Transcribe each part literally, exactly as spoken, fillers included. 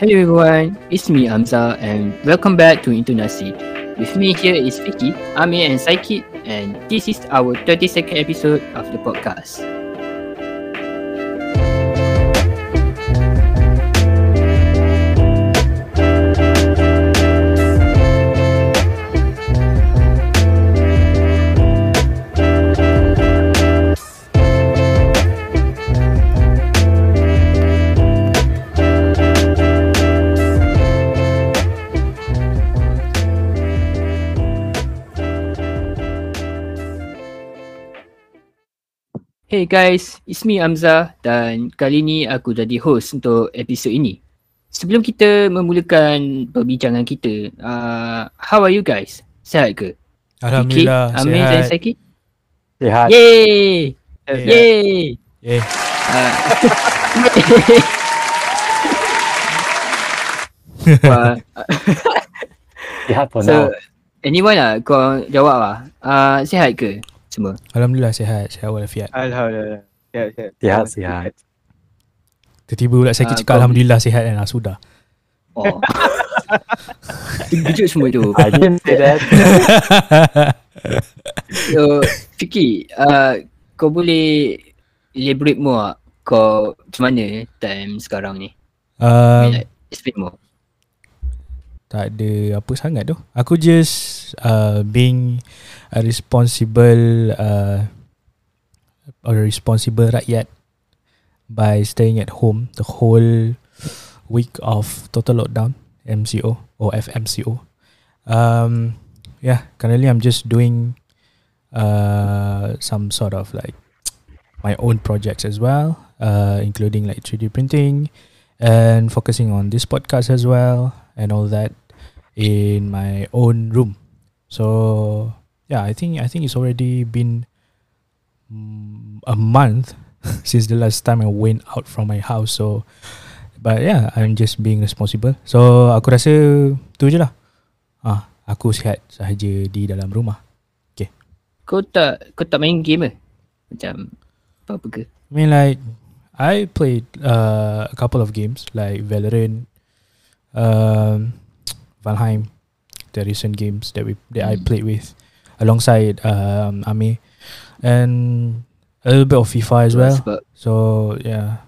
Hello everyone, it's me Amzal and welcome back to Intonasi. With me here is Vicky, Amir and Psykit, and this is our thirty-second episode of the podcast. Hey guys, it's me Amzah dan kali ni aku jadi host untuk episod ini. Sebelum kita memulakan perbincangan kita, uh, how are you guys? Sihat ke? Alhamdulillah, Vicky, Amir dan Psykit? Sihat. Yeay! Yeay! Yeay! Uh, uh, sihat pun so, now. Anyone lah, korang jawab lah. Uh, sihat ke? Semua. Alhamdulillah sihat, sihat walafiat. Alhamdulillah. Sihat, sihat. Sihat, sihat. Tiba-tiba pula saya cakap alhamdulillah sihat dan lah, sudah. Oh. Kejut semua tu. I didn't say that. So, Vicky, uh, kau boleh elaborate more tak? Kau macam mana time sekarang ni? Um, like, explain more. Tak ada apa sangat tu. Aku just uh, being a responsible uh, or a responsible rakyat by staying at home the whole week of total lockdown, M C O or F M C O. Um, yeah, currently I'm just doing uh, some sort of like my own projects as well, uh, including like three D printing and focusing on this podcast as well and all that in my own room. So yeah, I think I think it's already been mm, a month since the last time I went out from my house. So, but yeah, I'm just being responsible. So aku rasa tu je lah. Ah, aku sihat sahaja di dalam rumah. Okay. Kau tak kau tak main game ke? Macam apa-apa ke? I mean like I played uh, a couple of games like Valorant, um, Valheim, the recent games that we that mm. I played with, alongside um, Amir, and a little bit of FIFA as well. Sebab so yeah,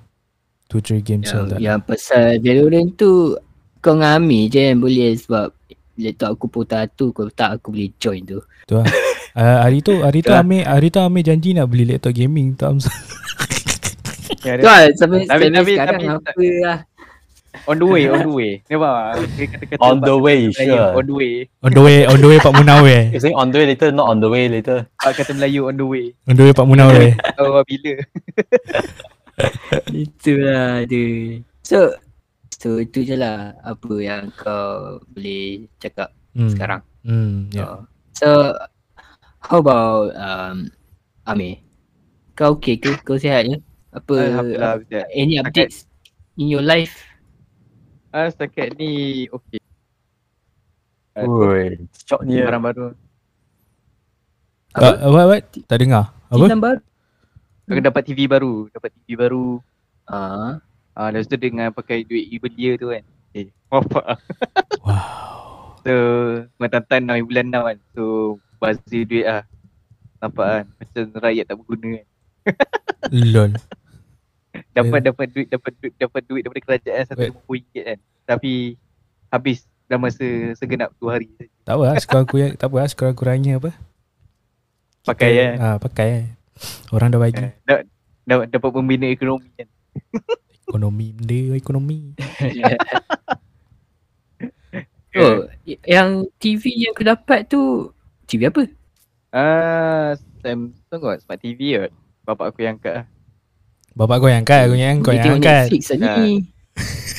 two three games yang, like that. Yang pasal Valorant tu kau dengan Amir je yang boleh, sebab letak aku potatu, kau tak aku boleh join tu. Tu lah. uh, hari tu hari tu Amir hari tu Amir janji nak beli laptop gaming tu. Ya, tu lah sampai sekarang apa lah. On the way, on the way. Nampak kata-kata on the way, sure. On the way. On the way, on the way Pak Munawir. You saying on the way later, not on the way later. Pak kata Melayu on the way. On the way Pak Munawir. Oh, bila. Itulah dia. So, so itu je lah apa yang kau boleh cakap mm. sekarang. Mm, yeah. So, how about um, Amir? Kau okay ke? Kau sihat je? Apa uh, any updates setakat in your life? Ah, uh, setakat ni okey. Oi, shocknya barang baru. Apa? Uh, what, what? Tak dengar. Apa? Baru. Aku dapat T V baru, dapat T V baru. Ah. Uh. Ah, uh, lepas tu dengan pakai duit Iberia tu kan. Eh, apa? Wow. So, mantan-tan enam bulan enam kan. So, bazir duit ah. Nampak kan macam rakyat tak berguna kan. Lol. Dapat yeah. dapat duit dapat duit dapat duit daripada kerajaan seratus lima puluh ringgit kan, tapi habis dalam masa segenap dua hari saja. Tak apa lah, sekurang-kurangnya tak apa lah, sekurang-kurangnya apa pakai kita, kan ah, pakai kan orang dah bagi eh, dapat da, dapat membina ekonomi kan. Ekonomi benda ekonomi. Oh, yang T V yang aku dapat tu T V apa? Ah, Samsung kot, smart T V kot. Bapak aku yang angkat lah. Bapak kau yang angkat, aku yang kau yang angkat. Netflix ni.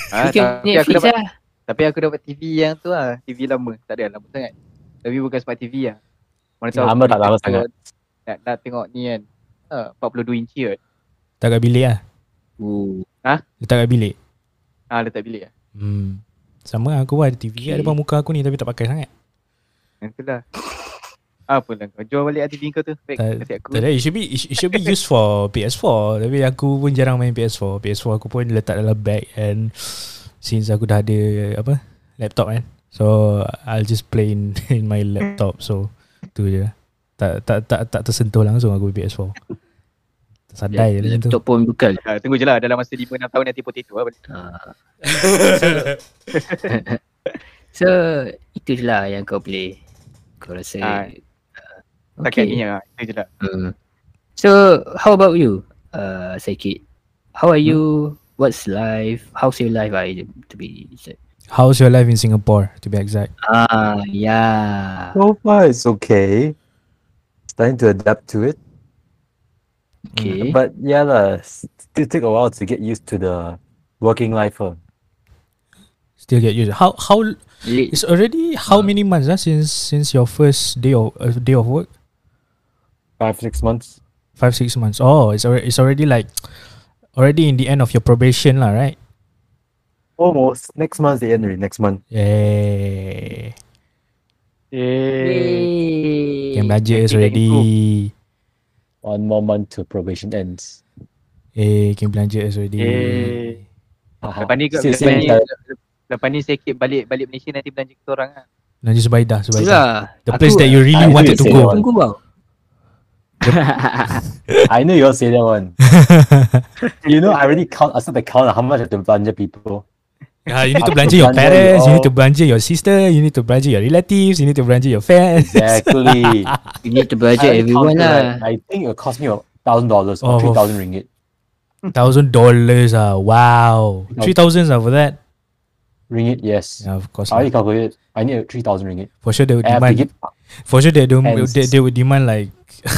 Ha, Netflix dapat, lah. Tapi aku dapat T V yang tu lah, T V lama. Tak ada lama sangat. Tapi bukan smart T V lah. Mana tahu lama tak lama sangat. Nak, nak tengok ni kan. Ha, empat puluh dua inci kot. Letak kat bilik lah. Ooh. Ha? Letak kat bilik? Ha, letak bilik lah. Hmm. Sama aku pun ada T V okay. kat depan muka aku ni tapi tak pakai sangat. Itulah. Apa lah kau jual balik T V kau tu. Baik, kasih aku. Tak, it should be it should be used for P S four. Tapi aku pun jarang main P S four. P S four aku pun letak dalam bag and since aku dah ada apa laptop kan, so I'll just play in, in my laptop. So tu je, tak tak tak tak tersentuh langsung aku P S four. Sadai je laptop tu pun bukan. Ha, tunggu je lah dalam masa lima enam tahun nanti potato lah. Ha. So itu je lah yang kau boleh, kau rasa ha. uh, okay. Sakitnya lah, itu je lah. hmm. So how about you, uh, Psykit? How are you? Hmm. What's life? How's your life? I to be exact. How's your life in Singapore? To be exact. Ah, yeah. So far, it's okay. Starting to adapt to it. Okay. But yeah, lah. Still take a while to get used to the working life. Huh? Still get used. How? How? Late. It's already how uh, many months? Huh, since since your first day of uh, day of work. Five six months. Five six months. Oh, it's already it's already like. Already in the end of your probation lah, right? Almost. Next month the end already. Next month. Yay. Yay. Game Raja is already. One more month to probation ends. Eh, Game Raja is already. Yay. Lepas ni, lepas ni Psykit balik balik Malaysia nanti belanja kita orang lah. Belanja Subaidah, Subaidah. The place that you really wanted to go. Tunggu bang. I know you all say that one. You know, I already count. I start to count how much I have to belanja people. Yeah, you need to belanja your parents. You need to belanja your sister. You need to belanja your relatives. You need to belanja your fans. Exactly. You need to belanja everyone lah. I think it cost me a thousand dollars or oh, three thousand ringgit. Thousand dollars ah! Wow, three thousand ah for that. Ringgit, yes. Yeah, of course. I already calculated. I need three thousand ringgit. For sure they would demand. Give, for sure they don't. They, they would demand like.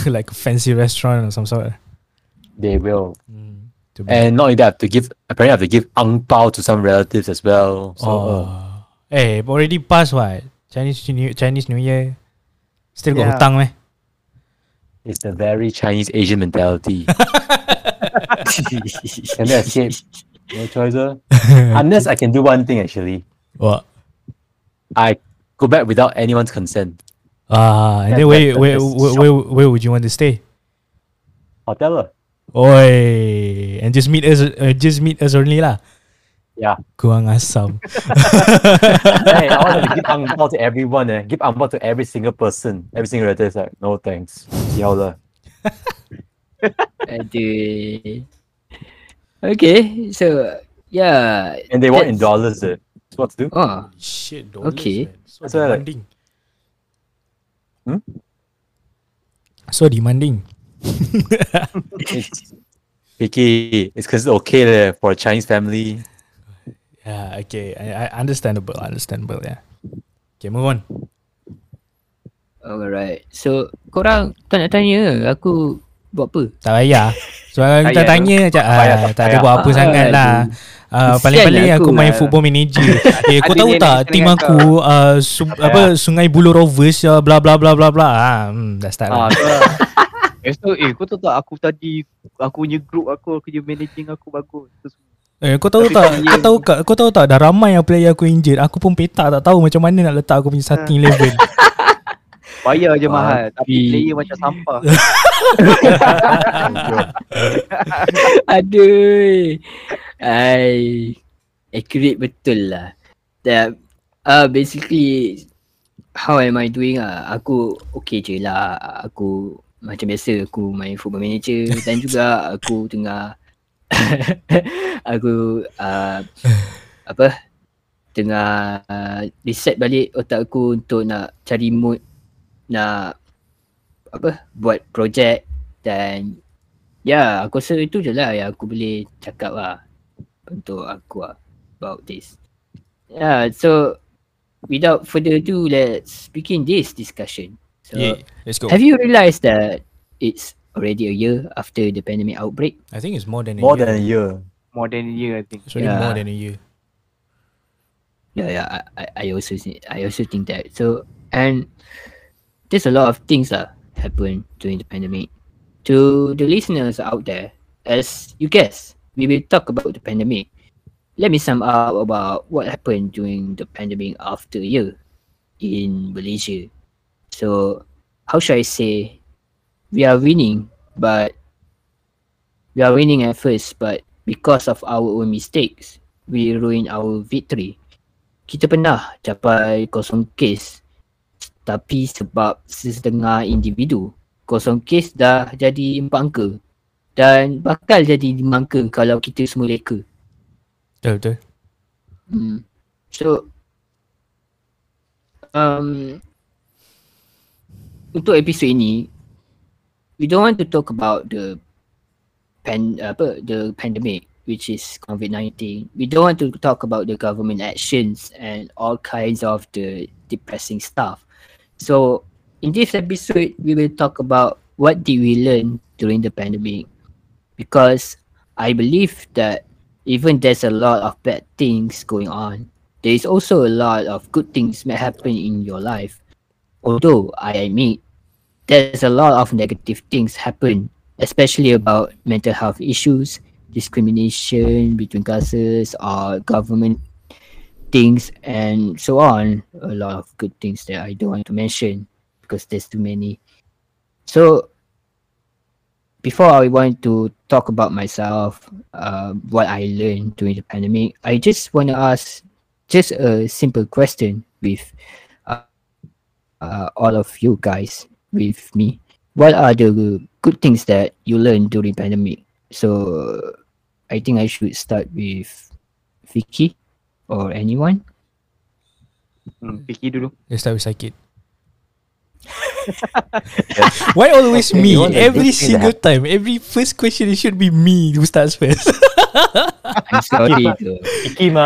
Like a fancy restaurant or some sort. They will. Mm, and not only that, I have to give, apparently I have to give ang pao to some relatives as well. So, oh. uh, hey, already passed what? Chinese New Chinese New Year. Still yeah. Got hutang meh? It's the very Chinese Asian mentality. Can I escape? No choice. Unless I can do one thing actually. What? I go back without anyone's consent. Ah, and then where where, where where where would you want to stay? Hotel. Oi, and just meet us, uh, just meet us only lah. Yeah. Kurang asam. Hey, I want to give ang bao to everyone. Eh, give ang bao to every single person, every single relative. Like, no thanks. Yao lah. Okay, so yeah. And they want in dollars. Eh, so what to do? Oh shit, dollars. Okay. So demanding. Hmm? So demanding. It's, Vicky, it's because it's okay there for a Chinese family. Yeah, okay. I, I understandable, understandable, yeah. Okay, move on. Alright. So, korang tak nak tanya aku buat apa? Tak payah. So, aku tak tanya je. Ah, tak ada buat apa ah, sangat lah. Uh, paling-paling aku, aku main lah. Football Manager. Eh, kau tahu tak tim aku uh, su- apa Sungai Buloh Rovers uh, bla bla bla bla bla. Ah, hmm, dah start ah, lah. So, eh, kau tahu tak aku tadi aku punya group aku aku je managing aku bagus. Eh, kau tahu tak? Kau tahu tak? Kau tahu tak dah ramai yang player aku injured. Aku pun peta tak tahu macam mana nak letak aku punya starting eleven. Bayar je mahal tapi player macam sampah. Aduh. Ai, accurate betul lah. That, uh, basically how am I doing ah? Uh, aku okay je lah. Aku macam biasa aku main Football Manager dan juga aku tengah aku uh, apa? Tengah uh, reset balik otak aku untuk nak cari mood nak apa buat projek dan ya yeah, aku rasa itu je lah yang aku boleh cakap lah untuk aku lah about this. Yeah, so without further ado, let's begin this discussion. So yeah, let's go. Have you realised that it's already a year after the pandemic outbreak? I think it's more than a more year. than a year. More than a year, I think. It's yeah. more than a year. Yeah, yeah. I, I also think, I also think that. So and there's a lot of things that happened during the pandemic. To the listeners out there, as you guess, we will talk about the pandemic. Let me sum up about what happened during the pandemic after a year in Malaysia. So, how should I say? We are winning, but we are winning at first, but because of our own mistakes, will ruin our victory. Kita pernah capai kosong kes, tapi sebab sesetengah individu, kosong kes dah jadi empat angka dan bakal jadi lima angka kalau kita semua leka. Betul-betul. Hmm. So um, untuk episod ini, we don't want to talk about the pan, apa, the pandemic, which is COVID nineteen. We don't want to talk about the government actions and all kinds of the depressing stuff. So in this episode, we will talk about what did we learn during the pandemic, because I believe that even there's a lot of bad things going on, there is also a lot of good things may happen in your life. Although I admit there's a lot of negative things happen, especially about mental health issues, discrimination between classes or government things and so on. A lot of good things that I don't want to mention because there's too many. So before I want to talk about myself, uh, what I learned during the pandemic, I just want to ask just a simple question with uh, uh, all of you guys with me. What are the good things that you learned during pandemic? So I think I should start with Vicky or anyone. Hmm, Vicky dulu. Let's start with Psykit. Why always okay, me? Every single that. time, every first question it should be me who starts first. I'm sorry, Vicky mah.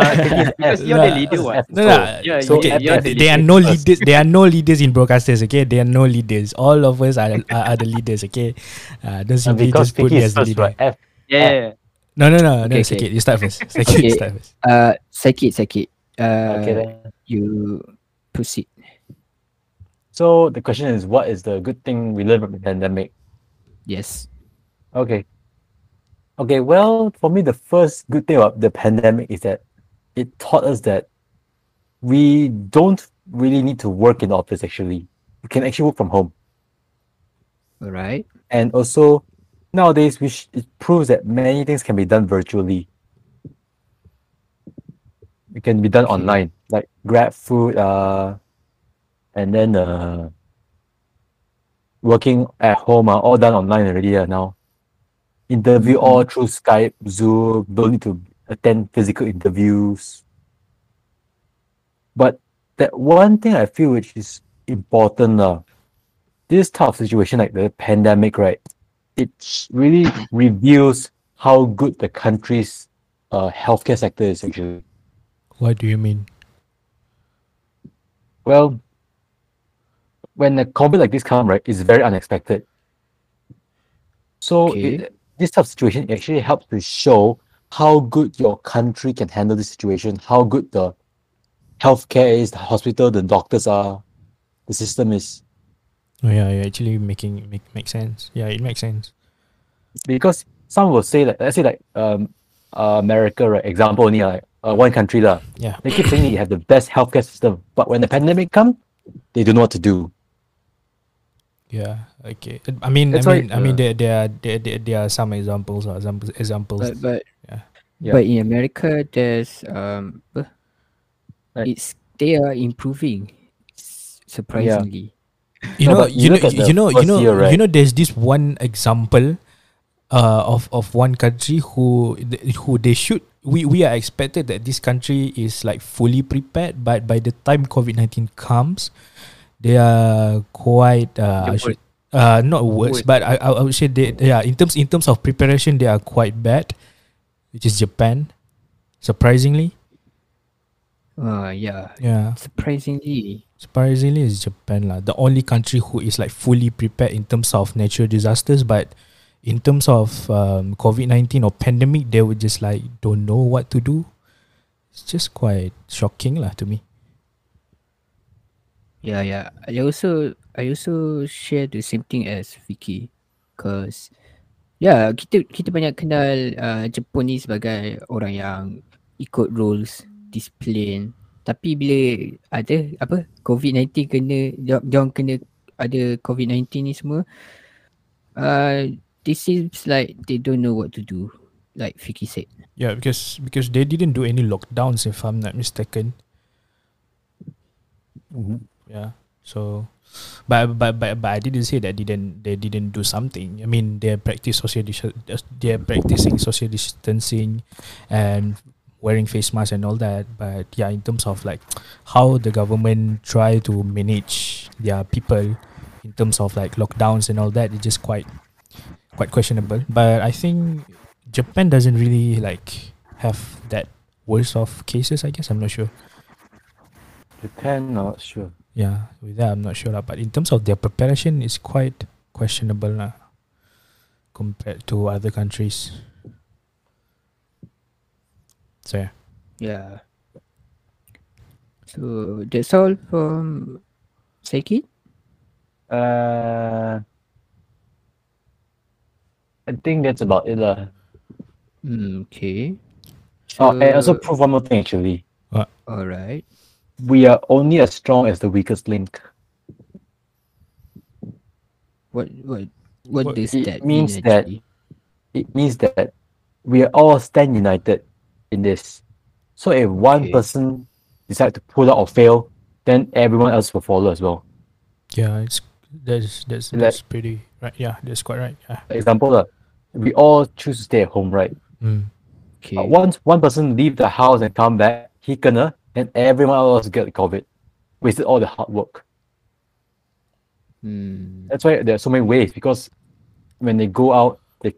Because you're the leader. What? No, no. Yeah, so, okay, you're the there leader. are no leaders. There are no leaders in broadcasters. Okay, there are no leaders. All of us are are, are the leaders. Okay, uh, don't simply just put me as the leader. F. Yeah. F. No, no, no. Okay, no, Psykit, okay. You start first. Psykit, okay. start first. Uh, Psykit, Psykit. Uh, okay, then you proceed. So the question is, what is the good thing we learned from the pandemic? Yes. Okay. Okay, well, for me, the first good thing about the pandemic is that it taught us that we don't really need to work in office, actually. We can actually work from home. All right. And also, nowadays, we sh- it proves that many things can be done virtually. It can be done okay. online, like grab food, uh... and then uh, working at home are uh, all done online already uh, now. Interview mm-hmm. all through Skype, Zoom, don't need to attend physical interviews. But that one thing I feel which is important, uh, this tough situation like the pandemic, right? It really reveals how good the country's uh, healthcare sector is actually. What do you mean? Well, when a COVID like this comes, right, it's very unexpected. So okay. it, this tough situation actually helps to show how good your country can handle this situation, how good the healthcare is, the hospital, the doctors are, the system is. Oh yeah, you're actually making it make, make sense. Yeah, it makes sense. Because some will say, like, let's say like um, uh, America, right, example only, like uh, one country lah. Yeah. They keep saying you have the best healthcare system, but when the pandemic comes, they don't know what to do. Yeah. Okay. I mean, That's I mean, right. I mean, there, there, there, there, there are some examples or examples, examples. But, but, yeah. Yeah. but in America, there's um, it's they are improving surprisingly. Yeah. You, no, know, you, know, you, you know, you know, you know, you know, you know. There's this one example, uh, of of one country who who they should. We we are expected that this country is like fully prepared, but by the time COVID nineteen comes, they are quite uh, should, uh not worse, but I I would say they yeah in terms in terms of preparation they are quite bad, which is Japan, surprisingly. Uh yeah yeah surprisingly surprisingly is Japan lah, the only country who is like fully prepared in terms of natural disasters, but in terms of um, COVID nineteen or pandemic, they were just like don't know what to do. It's just quite shocking lah to me. Yeah, yeah. I also I also share the same thing as Vicky, cause yeah kita kita banyak kenal uh, Jepun ni sebagai orang yang ikut rules, disiplin. Tapi bila ada apa COVID nineteen kena, diorang kena ada COVID nineteen ni semua, uh, it seems like they don't know what to do. like Vicky said. Yeah, because because they didn't do any lockdowns, if I'm not mistaken. Mm-hmm. Yeah. So, but but but but I didn't say that didn't they didn't do something. I mean, they practice social they are practicing social distancing and wearing face masks and all that. But yeah, in terms of like how the government try to manage their people in terms of like lockdowns and all that, it's just quite quite questionable. But I think Japan doesn't really like have that worst of cases, I guess. I'm not sure. Japan, not sure. Yeah, with that I'm not sure lah. But in terms of their preparation, it's quite questionable lah compared to other countries. So yeah. Yeah. So that's all from Psykit. Uh, I think that's about it lah. Mm, okay. So, oh, I also prove one more thing actually. What? All right. We are only as strong as the weakest link. What what what, what does it that means mean that it means that we are all stand united in this. So if one okay. person decides to pull out or fail, then everyone else will follow as well. Yeah, it's that's that's, that's like, pretty right. Yeah, that's quite right. Yeah. For example, uh, we all choose to stay at home, right? Mm. Okay. But once one person leave the house and come back, he gonna and everyone else get COVID. Wasted all the hard work. Mm. That's why there are so many ways, because when they go out, they,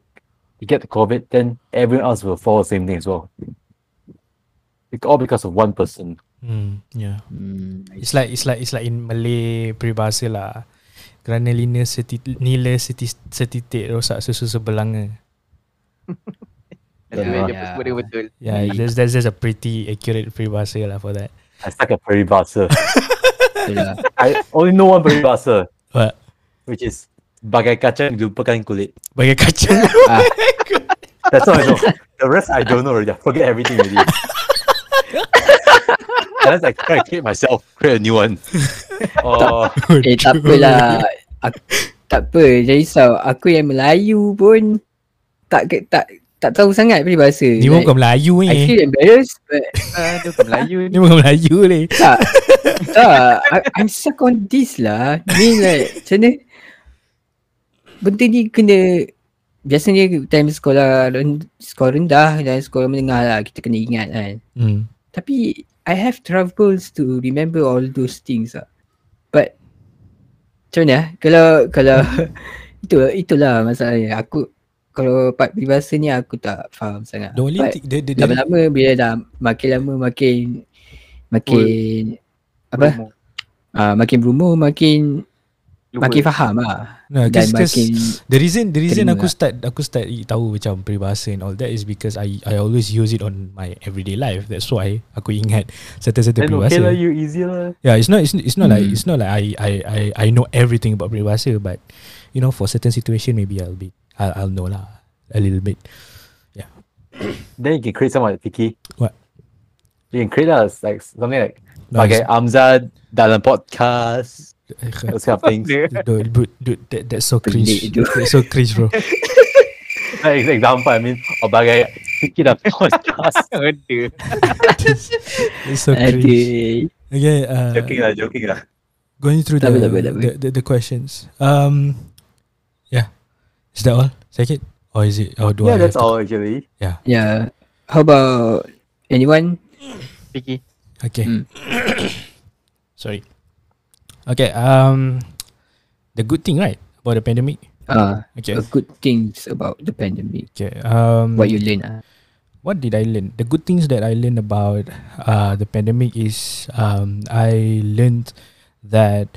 they get the COVID, then everyone else will follow the same thing as well. It's all because of one person. Mm, yeah. Mm. It's like it's like it's like in Malay peribahasa lah. Kerana nila setitik, nila setitik rosak susu sebelanga. Yeah, yeah. yeah there's, there's just a pretty accurate peribahasa lah for that. That's like a peribahasa. I only know one peribahasa. What? Which is bagai kacang dilupakan kulit. Bagai kacang. Ah. That's all I know. The rest I don't know already. I forget everything already. Unless I try to create myself, create a new one. Oh, eh, tak apalah. Tak apa, jangan risau. Aku yang Melayu pun tak tak tak tahu sangat peribahasa. Ni like, bukan Melayu ni. I feel embarrassed but uh, dia bukan Melayu ni. Ni bukan Melayu ni. Tak. Tak. I, I'm stuck on this lah. Ni like macam mana benda ni kena, biasanya time sekolah sekolah rendah dan sekolah menengah lah kita kena ingat kan. Hmm. Tapi I have troubles to remember all those things lah. But macam mana kalau kalau itulah, itulah masalahnya. Aku kalau part peribahasa ni aku tak faham sangat. The only thing, the, the, the, lama-lama bila dah makin lama makin makin or, apa? Ah uh, makin berumur makin Lupa. makin faham lah. No, dan makin the reason the reason aku lah. start aku start tahu macam peribahasa and all that is because I I always use it on my everyday life. That's why aku ingat certain-certain peribahasa. Okay lah, you easy lah. Yeah, it's not it's, it's not hmm. like it's not like I I I I know everything about peribahasa, but you know, for certain situation maybe I'll be I'll, I'll know lah a little bit. Yeah. Then you can create something like Vicky. What? You can create us like something like no, okay, Amzah dalam podcast. Those kind of things. Dude, dude, dude that, that's so cringe. That's so cringe, bro. Like example, I mean, sebagai Vicky dalam podcast. It's so cringe. Okay. Uh, joking lah, joking lah. Going through the, the, the, the questions. Um, yeah. Is that all? Psykit? Or is it? Or do yeah, I that's all actually. Yeah. Yeah. How about anyone? Vicky. Okay. Mm. Sorry. Okay. Um, the good thing, right, about the pandemic. Ah. Uh, okay. The good things about the pandemic. Okay. Um, what you learn? Uh? What did I learn? The good things that I learned about uh the pandemic is um I learned that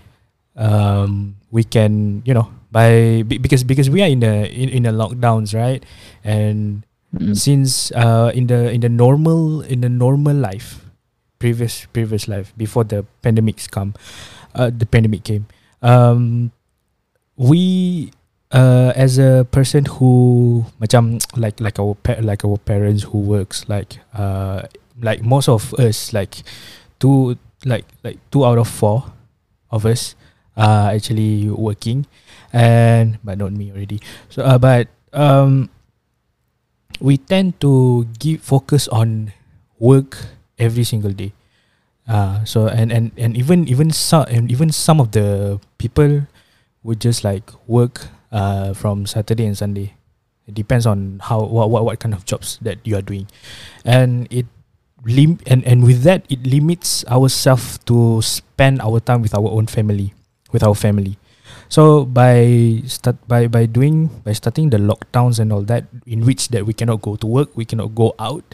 um we can, you know, by because because we are in the in, in the lockdowns, right? And mm-hmm. since uh in the in the normal in the normal life, previous previous life before the pandemics come, uh, the pandemic came. Um, we uh as a person who macam like like our like our parents who works like uh like most of us like two like like two out of four of us are actually working. And but not me already. So, uh, but um, we tend to give focus on work every single day. Uh, so and, and, and even even some and even some of the people would just like work uh, from Saturday and Sunday. It depends on how what, what what kind of jobs that you are doing, and it lim and, and with that it limits ourselves to spend our time with our own family, with our family. So by start by by doing by starting the lockdowns and all that, in which that we cannot go to work, we cannot go out,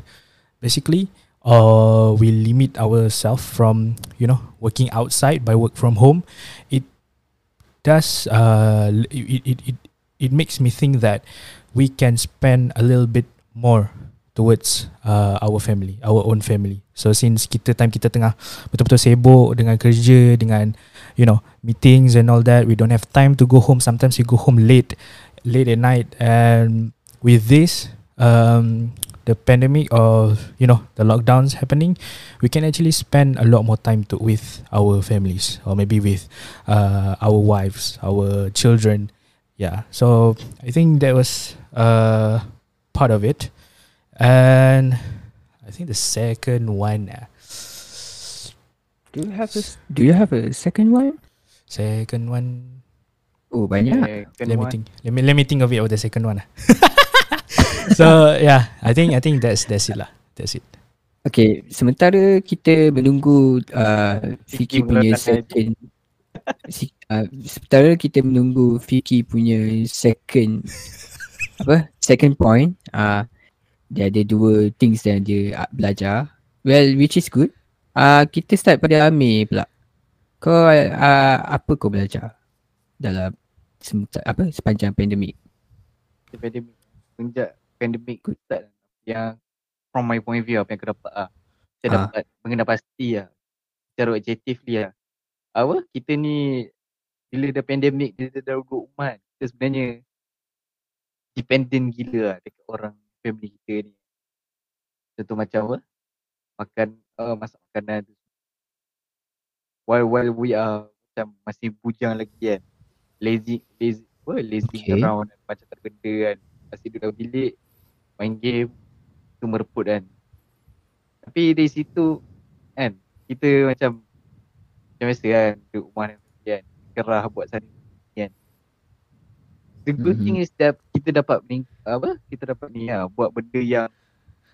basically, or uh, we limit ourselves from you know working outside by work from home. It does uh it it it, it makes me think that we can spend a little bit more towards uh, our family, our own family. So since kita time kita tengah betul-betul sibuk dengan kerja, dengan you know meetings and all that, we don't have time to go home. Sometimes we go home late, late at night. And with this, um, the pandemic or you know the lockdowns happening, we can actually spend a lot more time to with our families, or maybe with uh, our wives, our children. Yeah, so I think that was uh, part of it. And I think the second one. Uh, do you have a Do you have a second one? Second one. Oh, banyak. Let me think. Let me let me think of it. Of the second one. Uh. So yeah, I think I think that's that's it lah. That's it. Okay, sementara kita menunggu uh, Vicky punya second. Uh, sementara kita menunggu Vicky punya second apa second point, uh, dia ada dua things yang dia belajar, well, which is good. Uh, kita start pada Amir pula. Kau uh, apa kau belajar dalam sementara, apa sepanjang pandemik? Pandemik semenjak pandemik aku start, yang from my point of view apa yang aku dapat, ah, saya uh. dapat mengenal pasti lah, secara objektif dia apa kita ni. Bila dah pandemik, kita dah duduk rumah, kita sebenarnya dependent gila lah dekat orang family kita ni. Contoh macam apa? Makan, uh, masak makanan tu. While, while we are macam masih bujang lagi kan. Lazy, lazy, apa? Lazy okay. around macam tak benda kan. Masih duduk dalam bilik, main game, tu mereput kan. Tapi dari situ kan, kita macam macam biasa kan, duduk rumah kan. Kerah buat sana kan. The good mm-hmm. thing is that kita dapat ni apa kita dapat ni lah, buat benda yang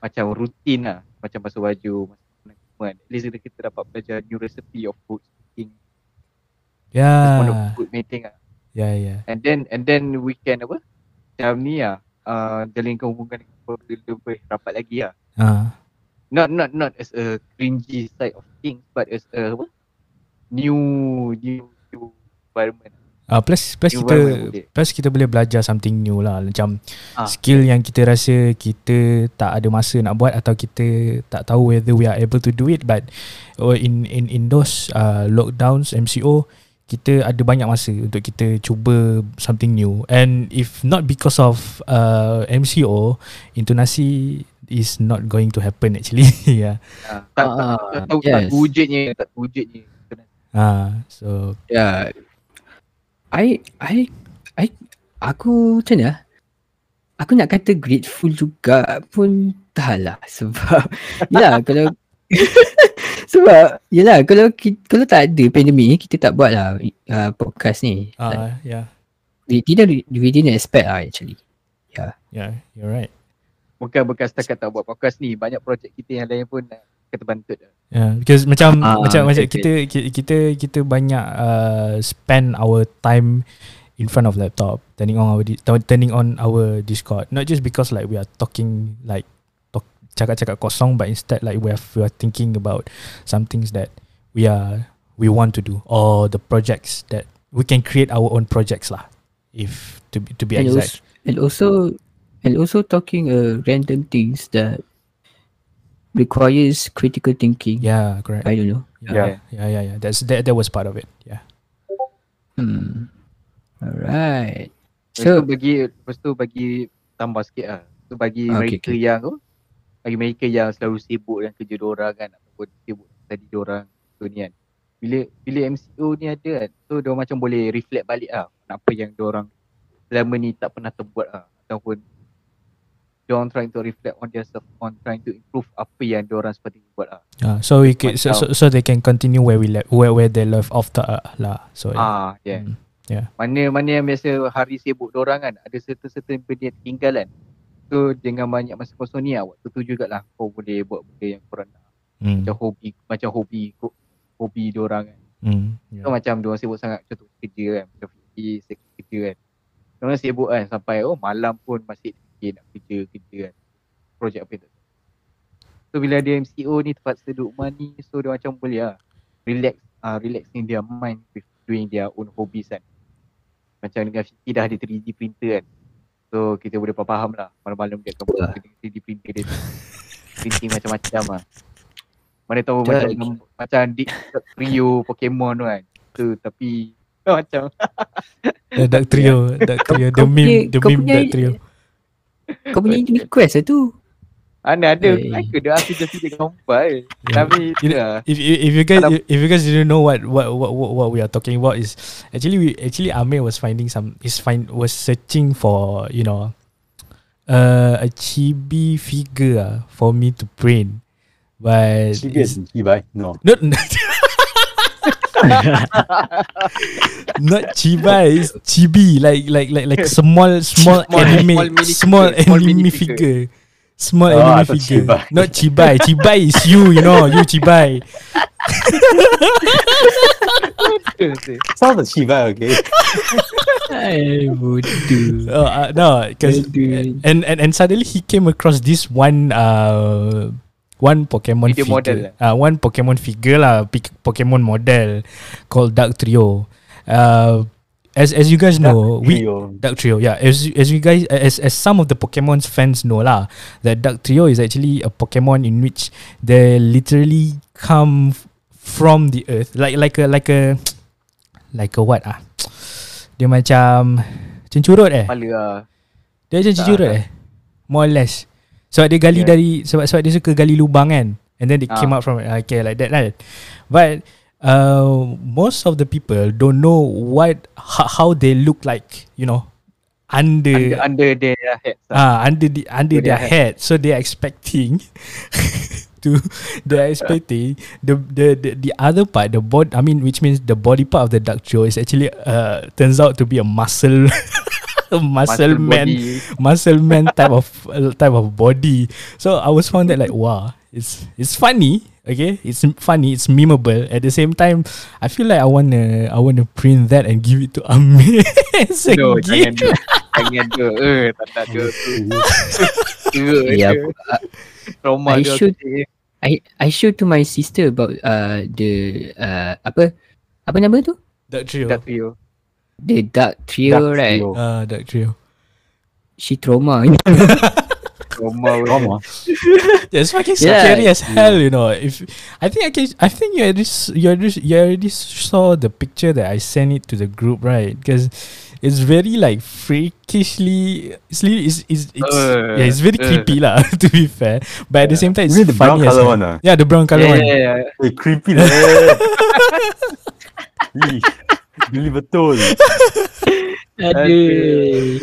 macam rutin lah, macam basuh baju, macam at least kita dapat belajar new recipe of food cooking. Yeah. Just food making lah. Yeah, yeah. And then and then we can apa macam ni lah, uh, jalinkan hubungan lebih rapat lagi lah. Uh. Not not not as a cringy side of things, but as a apa new new environment. Uh, plus plus new kita plus kita boleh belajar something new lah, macam ah, skill okay. yang kita rasa kita tak ada masa nak buat, atau kita tak tahu whether we are able to do it, but or in in in those uh, lockdowns M C O, kita ada banyak masa untuk kita cuba something new. And if not because of uh, M C O, Intonasi is not going to happen actually. yeah. Ah, tak tak tahu yes. tak wujudnya tak wujudnya. Ah, so yeah, I I I aku macam mana? Aku nak kata grateful juga pun taklah, sebab yalah kalau sebab yalah kalau kalau tak ada pandemik, kita tak buatlah uh, podcast ni. Ah, uh, like, yeah. We didn't we didn't expect lah actually. Yeah. Yeah, you're right. Bukan bukan setakat tak buat podcast ni, banyak projek kita yang lain pun kata bantut. Yeah, because macam uh, macam okay, macam kita kita kita banyak uh, spend our time in front of laptop, turning on our turning on our Discord. Not just because like we are talking like talk, cakap-cakap kosong, but instead like we are we are thinking about some things that we are we want to do, or the projects that we can create our own projects lah. If to be, to be and exact. Also, and also and also talking uh, random things that requires critical thinking. Yeah, correct. I don't know. Yeah, yeah, yeah, yeah. yeah. That's that. That was part of it. Yeah. Hmm. Alright. So bagi, lepas tu bagi tambah sikit lah. So bagi okay, mereka okay. yang tu, bagi mereka yang selalu sibuk dan kerja dorang kan, ataupun sibuk tadi dorang tu ni kan. Bila bila M C O ni ada kan, so dia macam boleh reflect balik lah, apa yang dorang selama ni tak pernah terbuat lah, ataupun diorang trying to reflect on their self, on trying to improve apa yang diorang seperti buat lah. Uh, so we can, so, so, so they can continue where we left, where where they left after uh, lah. So ah yeah. Mm, yeah. Mana mana yang biasa hari sibuk diorang kan, ada certain-certain benda yang tinggal kan. So dengan banyak masa kosong ni lah, waktu tu jugalah kau boleh buat benda yang korang nak. Mm. Macam hobi, macam hobi hobi diorang kan. Mm, yeah. So macam diorang sibuk sangat macam tu kerja kan, macam fikir sekejap kerja kan. Diorang sibuk kan sampai oh malam pun masih okay, nak kerja-kerja kan, projek apa tu. So bila dia M C O ni, terpaksa duduk rumah ni, so dia macam boleh lah relax, uh, relaxing their mind with doing their own hobbies kan. Macam dengan Vicky dah ada three D printer kan, so kita boleh faham lah malam-malam dia akan buat three D printer dia tu, printing macam-macam lah. Mana tahu Jal. macam macam Dugtrio Pokemon tu kan. So tapi oh, macam Dugtrio, Dugtrio, the meme, the meme Dugtrio. Kau punya request lah tu. Ana ada, aku dah aku just dia gambar. Tapi if if you guys if you guys didn't know what what what what we are talking about is actually we actually Amir was finding some is find was searching for, you know, uh, a chibi figure for me to print. But chibi is chibi, no. Not not chiba, it's chibi, like like like like small small anime, small anime figure. Small oh, anime figure. Chibai. Not chibai. Chibai is you, you know. You chibai. Sounds like chibai, okay? I would do. Oh, uh, no, because and, and and suddenly he came across this one uh one Pokemon video figure. Model. Uh, one Pokemon figure lah. Pokemon model called Dugtrio. Uh, as as you guys know, Dugtrio. we Dugtrio, yeah. As as you guys, as as some of the Pokemon's fans know lah, that Dugtrio is actually a Pokemon in which they literally come f- from the earth, like like a like a like a what ah? Dia macam cencurut eh? Pala. Dia macam cencurut eh? More or less. Sebab dia gali yeah. dari sebab sebab dia suka gali lubang kan, and then they ah. came out from it. Okay, like that lah. Right? But Uh, most of the people don't know what h- how they look like, you know, under under, under their heads. Ah, uh, under the under, under their, their head. head. So they're expecting to they're expecting the, the the the other part, the body. I mean, which means the body part of the Dugtrio is actually uh turns out to be a muscle. Muscle, muscle man, body. muscle man type of uh, type of body. So I was found that like wow, it's it's funny, okay, it's funny, it's memeable. At the same time, I feel like I wanna I wanna print that and give it to Amir. No, jangan tu, jangan tu, eh, tak ada tu. Yeah, I showed I I showed to my sister about uh the uh apa apa nama tu? Dugtrio. Dugtrio. The Dugtrio, right? Ah, uh, Dugtrio. She trauma. trauma, trauma. Yeah, it's fucking scary yeah. as hell, you know. If I think I can, I think you already, you already, you already saw the picture that I sent it to the group, right? Because it's very like freakishly, it's it's it's, it's uh, yeah, it's very uh, creepy lah. To be fair, but at yeah. the same time, it's really the brown color one. Uh. Yeah, the brown color yeah, one. Yeah, yeah, yeah. Hey, creepy lah. Gila betul. Aduh.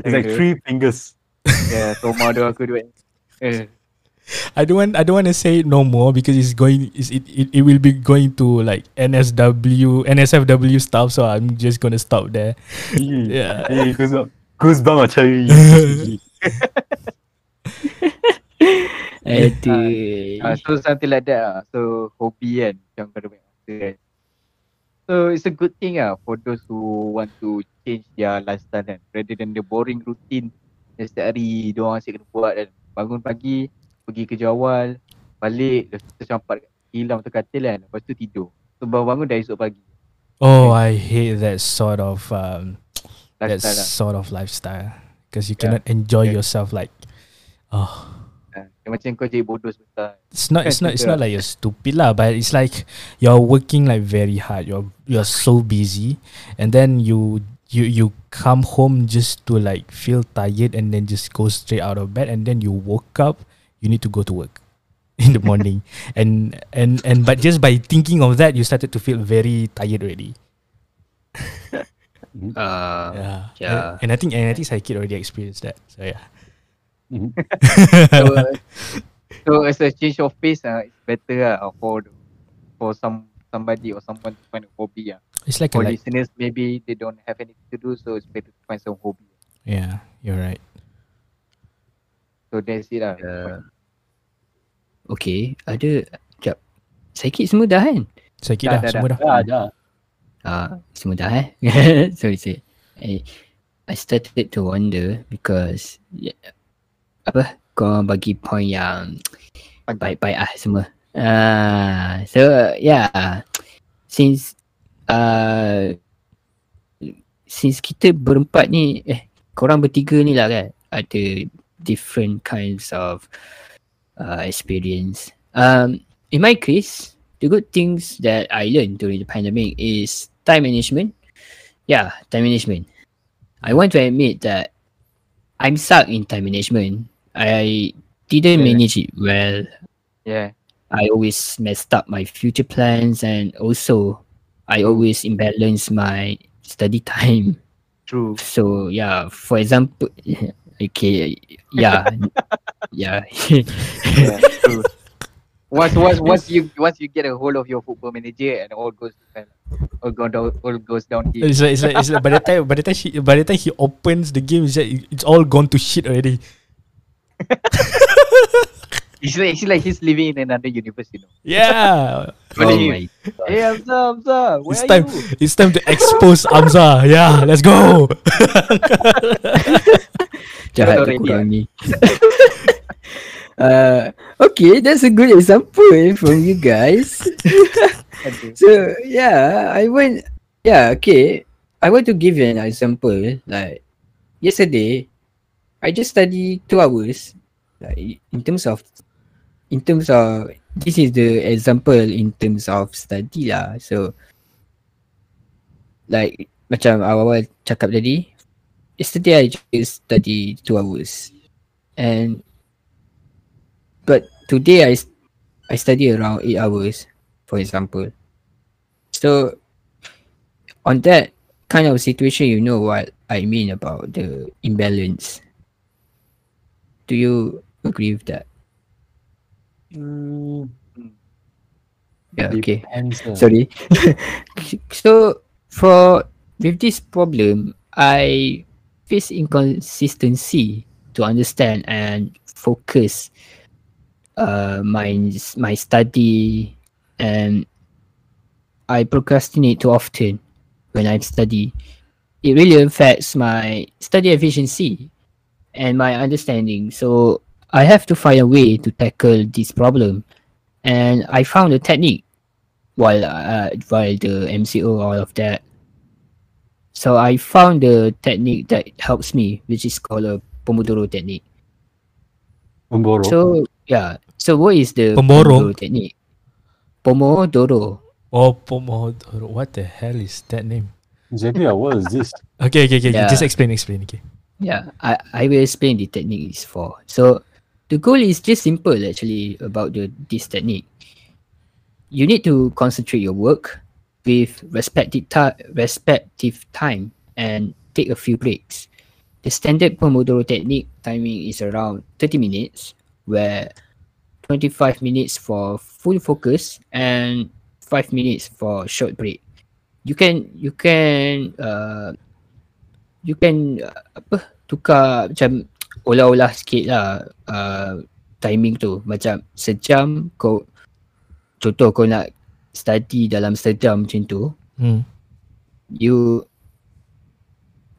It's like three fingers. Yeah, trauma doa aku duit. I don't want I don't want to say it no more because it's going it's, it, it it will be going to like N S W N S F W stuff, so I'm just going to stop there. Yeah. Hey, goosebumps goosebumps macam ni. Aduh. Uh, so something like that lah. So hobi kan, macam kena banyak masa kan. So it's a good thing lah for those who want to change their lifestyle kan, rather than the boring routine yang setiap hari diorang asyik kena buat kan. Bangun pagi, pergi kerja awal, balik, lepas tu campak hilang atau katil kan, lepas tu tidur. So baru bangun dah esok pagi. Oh okay. I hate that sort of um, that lah. sort of lifestyle because you yeah. cannot enjoy yeah. yourself like oh macam kau jadi bodoh sebentar. It's not it's not it's not like you're stupid lah, but it's like you're working like very hard. You're you're so busy, and then you you you come home just to like feel tired, and then just go straight out of bed, and then you woke up. You need to go to work in the morning, and and and but just by thinking of that, you started to feel very tired already. Uh, yeah. yeah. And I think and I think Psykit already experienced that. So yeah. so, uh, so as a change of pace, uh, it's better uh, for for some somebody or someone to find a hobby. Uh. It's like for a, listeners, like, maybe they don't have anything to do, so it's better to find some hobby. Yeah, you're right. So that's it lah. Uh, okay, ada jap. Psykit semua dah kan? Psykit dah, dah, dah semua dah. Dah dah. Ah, semua dah eh. Sorry say. I, I started to wonder because yeah, apa? Kau bagi point yang baik-baik ah semua. Ah, uh, so yeah. Since uh, since kita berempat ni eh korang bertiga ni lah kan, ada different kinds of uh, experience. Um, in my case, the good things that I learned during the pandemic is time management. Yeah, time management. I want to admit that I'm stuck in time management. I didn't yeah. manage it well. Yeah. I always messed up my future plans, and also I always imbalance my study time. True. So yeah, for example, okay, yeah, yeah. yeah true. Once, once, once you once you get a hold of your Football Manager, and all goes down, all goes down, all goes down. It's like, it's like, it's like by the time by the time he by the time he opens the game, it's, like, it's all gone to shit already. It's like, it's like he's living in another universe, you know. Yeah. What oh my God. Hey Amzah, Amzah, where it's are time, you? It's time to expose Amzah. Yeah, let's go. Jahat aku orang ni. Uh, okay, that's a good example from you guys. So yeah, I want. Yeah, okay. I want to give you an example. Like yesterday, I just studied two hours. Like in terms of. In terms of, this is the example in terms of study lah. So, like macam awal-awal cakap tadi, yesterday I just study two hours, and but today I I study around eight hours, for example. So, on that kind of situation, you know what I mean about the imbalance. Do you agree with that? Mm. Yeah, okay. Sorry. So for with this problem, I face inconsistency to understand and focus uh, my my study, and I procrastinate too often when I study. It really affects my study efficiency and my understanding. So I have to find a way to tackle this problem, and I found a technique while uh, while the M C O all of that. So I found the technique that helps me, which is called a Pomodoro technique. Pomodoro. So yeah. So what is the Pomodoro, Pomodoro technique? Pomodoro. Oh, Pomodoro. What the hell is that name? Exactly. What is this? Okay, okay, okay. Yeah. Just explain, explain. Okay. Yeah, I I will explain the technique is for. So. The goal is just simple actually about the, this technique. You need to concentrate your work with respective, ta- respective time and take a few breaks. The standard Pomodoro technique timing is around thirty minutes, where twenty-five minutes for full focus and five minutes for short break. You can you can uh, you can uh, apa tukar macam olah-olah sikit lah uh, timing tu. Macam sejam kau, contoh kau nak study dalam sejam macam tu, hmm. you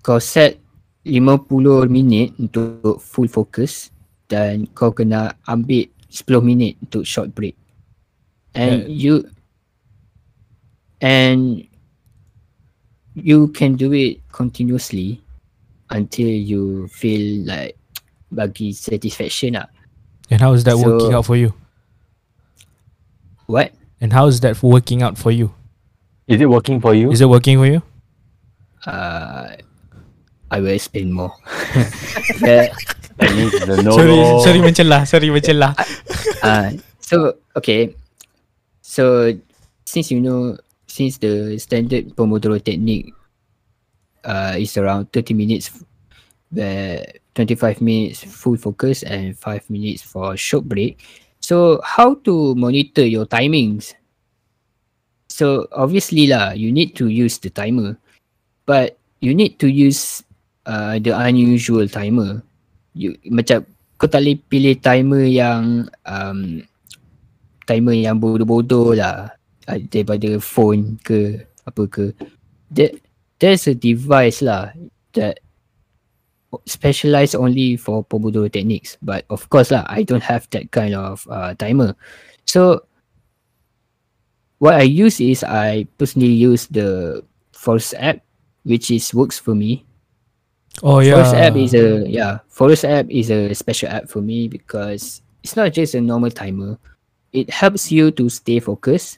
kau set lima puluh minit untuk full focus, dan kau kena ambil sepuluh minit untuk short break. And yeah. you and you can do it continuously until you feel like bagi satisfaction lah. And how is that so, working out for you? What? And how is that working out for you? Is it working for you? Is it working for you? Uh, I will explain more. yeah. I need the know. Sorry, sorry mencelah. Sorry mencelah. uh, so okay. So since you know, since the standard Pomodoro technique uh, is around thirty minutes where twenty-five minutes full focus and five minutes for short break. So how to monitor your timings? So obviously lah, you need to use the timer, but you need to use uh, the unusual timer. You macam kau tak boleh pilih timer yang um, timer yang bodoh-bodoh lah daripada phone ke apa ke. There, there's a device lah that specialized only for Pomodoro techniques, but of course lah I don't have that kind of uh, timer. So what I use is I personally use the Forest app, which is works for me. Oh yeah. Forest app is a yeah. Forest app is a special app for me because it's not just a normal timer. It helps you to stay focused.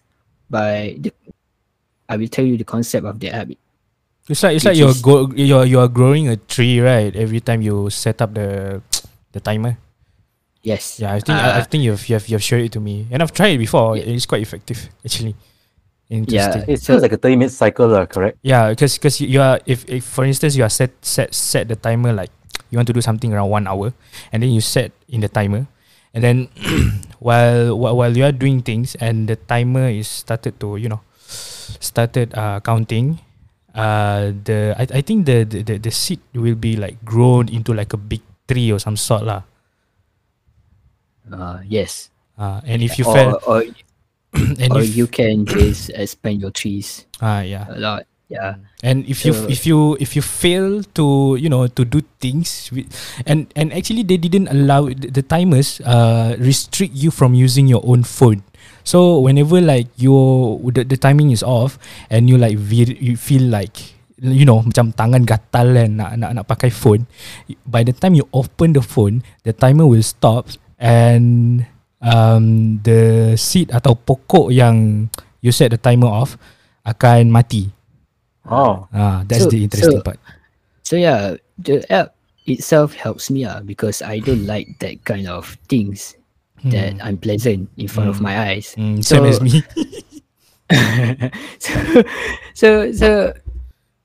By the, I will tell you the concept of the app. It's like it's like you're go, you're you're growing a tree, right? Every time you set up the the timer. Yes. Yeah, I think uh, I, I think you've you've you've shared it to me, and I've tried it before. Yeah. It's quite effective, actually. Interesting. Yeah, it sounds like a thirty-minute cycle, uh, correct? Yeah, because because you are if, if for instance you are set set set the timer like you want to do something around one hour, and then you set in the timer, and then while while you are doing things, and the timer is started to you know started uh, counting. Uh, the I I think the the, the the seed will be like grown into like a big tree or some sort lah. Uh, yes. Uh, and if you or, fail, or, and or if, you can just expand your trees. Ah, uh, yeah, a lot. Yeah. And if so, you if you if you fail to you know to do things, with, and and actually they didn't allow the timers uh restrict you from using your own phone. So whenever like your the, the timing is off and you like you feel like. You know, macam tangan gatal kan nak nak nak pakai phone. By the time you open the phone, the timer will stop and um, the seed atau pokok yang you set the timer off akan mati. Oh, ah, that's so, the interesting so, part. So yeah, the app itself helps me ah because I don't like that kind of things hmm. that unpleasant in front hmm. of my eyes. Hmm, so, same as me. so so so.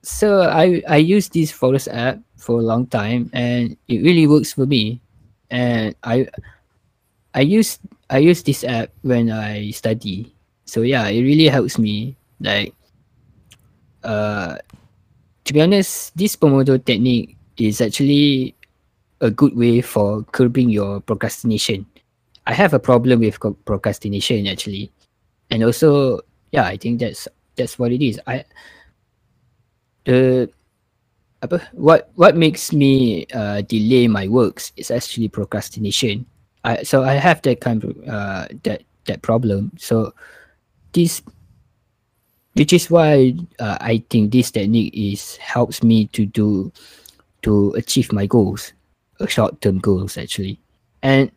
So I I use this Forest app for a long time and it really works for me. And I I use I use this app when I study. So yeah, it really helps me. Like uh to be honest, this Pomodoro technique is actually a good way for curbing your procrastination. I have a problem with procrastination actually. And also yeah, I think that's that's what it is. I The apa what what makes me uh, delay my works is actually procrastination. I so I have that kind of uh, that that problem. So this, which is why uh, I think this technique is helps me to do to achieve my goals, uh, short term goals actually. And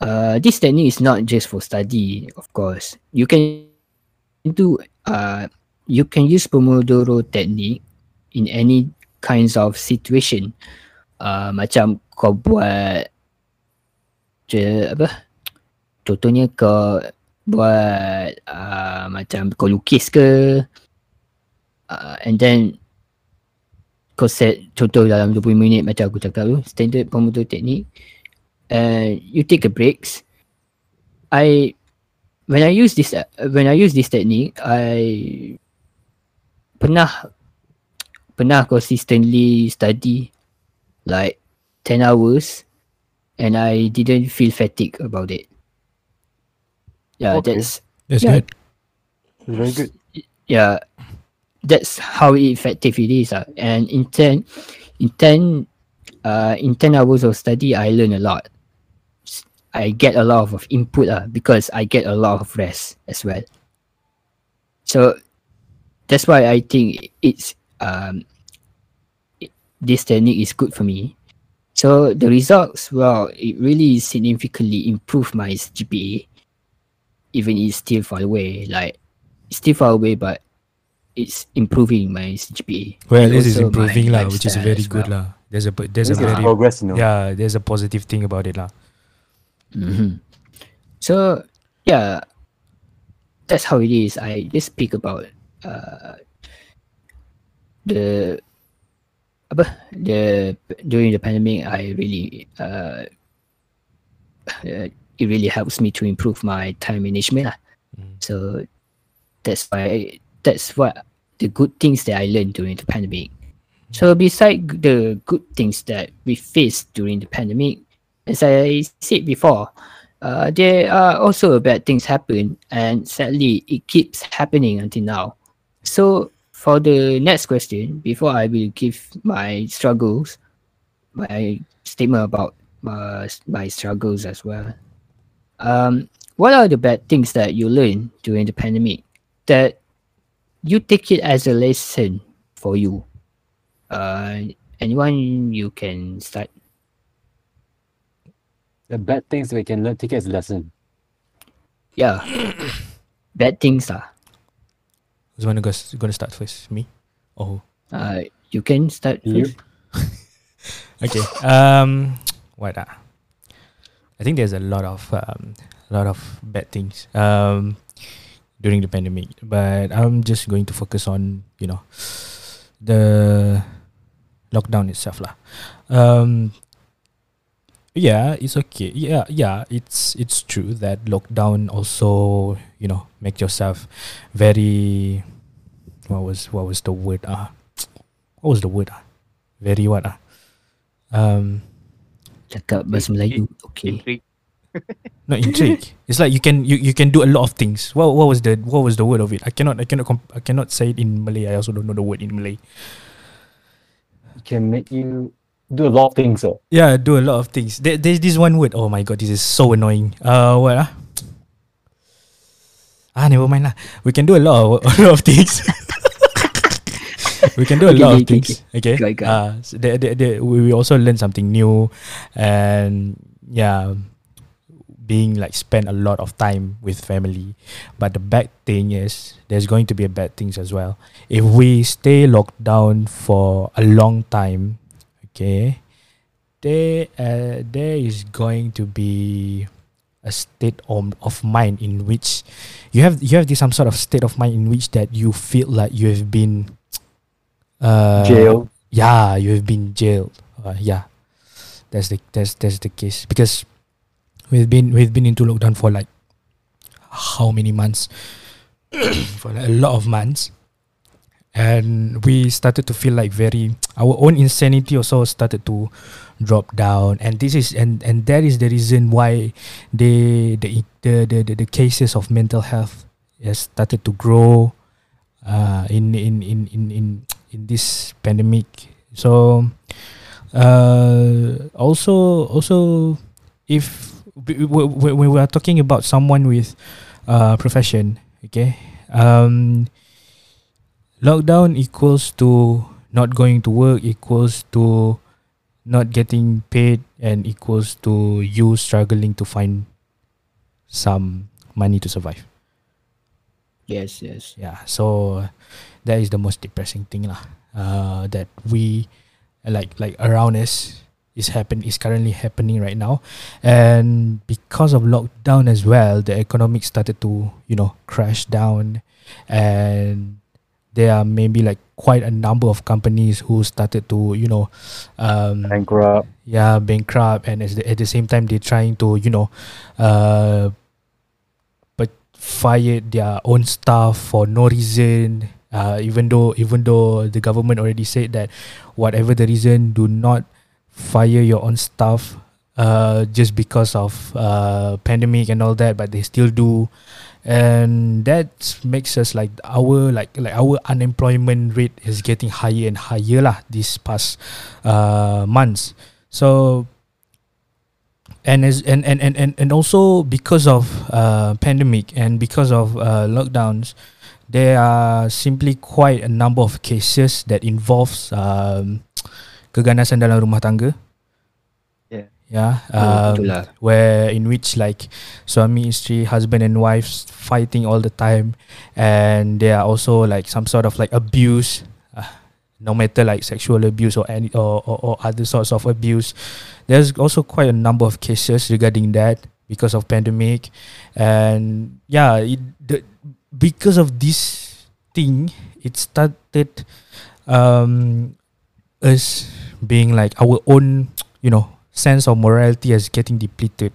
uh, this technique is not just for study, of course. You can do uh. You can use Pomodoro technique in any kinds of situation. Uh, macam kau buat je, apa? Contohnya kau buat uh, macam kau lukis ke, uh, and then kau set contoh dalam twenty minit macam aku cakap tu, standard Pomodoro technique. And you take a breaks. I when I use this when I use this technique, I Pernah Pernah consistently study like ten hours and I didn't feel fatigued about it. Yeah, okay. that's That's yeah, good. That's very good. Yeah, that's how effective it is uh. And in ten In ten uh, in ten hours of study, I learn a lot. I get a lot of input uh, because I get a lot of rest as well. So that's why I think it's um it, this technique is good for me. So the results, well, it really significantly improved my G P A. Even it's still far away, like it's still far away, but it's improving my G P A. Well, and this is improving lah, which is very good well. lah. There's a there's this a very progress, you know? Yeah, there's a positive thing about it lah. Mm-hmm. So yeah, that's how it is. I just speak about. Uh, the apa the during the pandemic, I really uh, uh, it really helps me to improve my time management lah. Mm. So that's why that's what the good things that I learned during the pandemic. Mm. So beside the good things that we faced during the pandemic, as I said before, uh, there are also bad things happen, and sadly it keeps happening until now. So for the next question, before I will give my struggles, my statement about my, my struggles as well. Um, what are the bad things that you learn during the pandemic that you take it as a lesson for you? Uh, anyone, you can start. The bad things we can learn, take it as a lesson. Yeah. Bad things lah. Who's going to start first? Me? Or who? Uh, you can start you. first. Okay. Um, what ah? I think there's a lot of um, a lot of bad things um, during the pandemic. But I'm just going to focus on, you know, the lockdown itself lah. Um, Yeah, it's okay. Yeah, yeah, it's it's true that lockdown also, you know, make yourself very what was what was the word ah? What was the word ah? Very what ah? Um, cakap bahasa Melayu, okay. Intrigue. Not intrigue. It's like you can you, you can do a lot of things. What what was the what was the word of it? I cannot I cannot comp- I cannot say it in Malay. I also don't know the word in Malay. It can make you do a lot of things, though. Yeah, do a lot of things. There, there's this one word. Oh my god, this is so annoying. Uh, what ah? Ah, never mind lah. We can do a lot of, a lot of things. we can do a okay, lot okay, of things. Okay. okay. okay. Uh, so they, they, they, we also learn something new, and yeah, being like spend a lot of time with family. But the bad thing is there's going to be a bad things as well. If we stay locked down for a long time. Okay, there, uh, there is going to be a state of, of mind in which you have you have this some sort of state of mind in which that you feel like you have been uh, jailed. Yeah, you have been jailed. Uh, yeah, that's the that's that's the case because we've been we've been into lockdown for like how many months? For like a lot of months. And we started to feel like very our own insanity also started to drop down, and this is and, and that is the reason why they, the the the the cases of mental health has started to grow uh, in, in in in in in this pandemic. So uh, also also if when we are talking about someone with uh, profession, okay. Um, Lockdown equals to not going to work, equals to not getting paid, and equals to you struggling to find some money to survive. Yes, yes. Yeah, so that is the most depressing thing lah. Uh, that we, like like around us, is happen is currently happening right now. And because of lockdown as well, the economic started to, you know, crash down. And there are maybe like quite a number of companies who started to, you know, um, bankrupt. Yeah, bankrupt, and as the, at the same time they're trying to, you know, uh, but fire their own staff for no reason. Uh, even though even though the government already said that whatever the reason, do not fire your own staff uh, just because of uh, pandemic and all that, but they still do. And that makes us like our like like our unemployment rate is getting higher and higher lah this past uh, months. So and as and and, and, and and also because of uh, pandemic and because of uh, lockdowns, there are simply quite a number of cases that involves um, keganasan dalam rumah tangga. Yeah, um, where in which like suami isteri, husband and wives fighting all the time, and there are also like some sort of like abuse, uh, no matter like sexual abuse or any or, or, or other sorts of abuse. There's also quite a number of cases regarding that because of pandemic, and yeah, it, the, because of this thing, it started. Um, us being like our own, you know, sense of morality as getting depleted,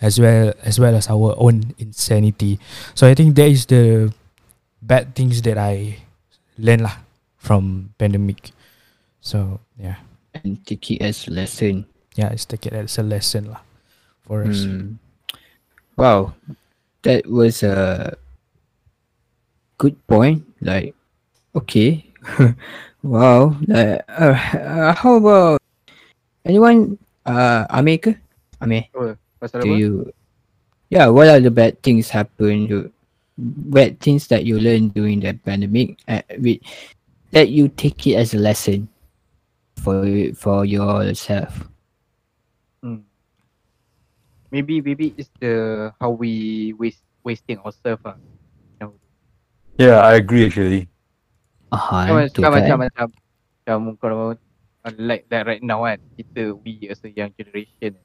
as well as well as our own insanity. So I think that is the bad things that I learned lah from pandemic. So yeah, and take it as a lesson. Yeah, it's take it as a lesson lah for us. Mm. Wow, that was a good point. Like, okay, wow. Like, uh, uh, how about anyone? Uh, Amir ke? Amir, oh, do you? Yeah, what are the bad things happen to? Bad things that you learn during the pandemic, uh, with, that you take it as a lesson for for yourself. Mm. Maybe maybe it's the how we waste wasting ourselves. Uh. No. Yeah, I agree actually. Ah, uh-huh, so, macam macam macam kalau like that right now kan, kita we as a young generation,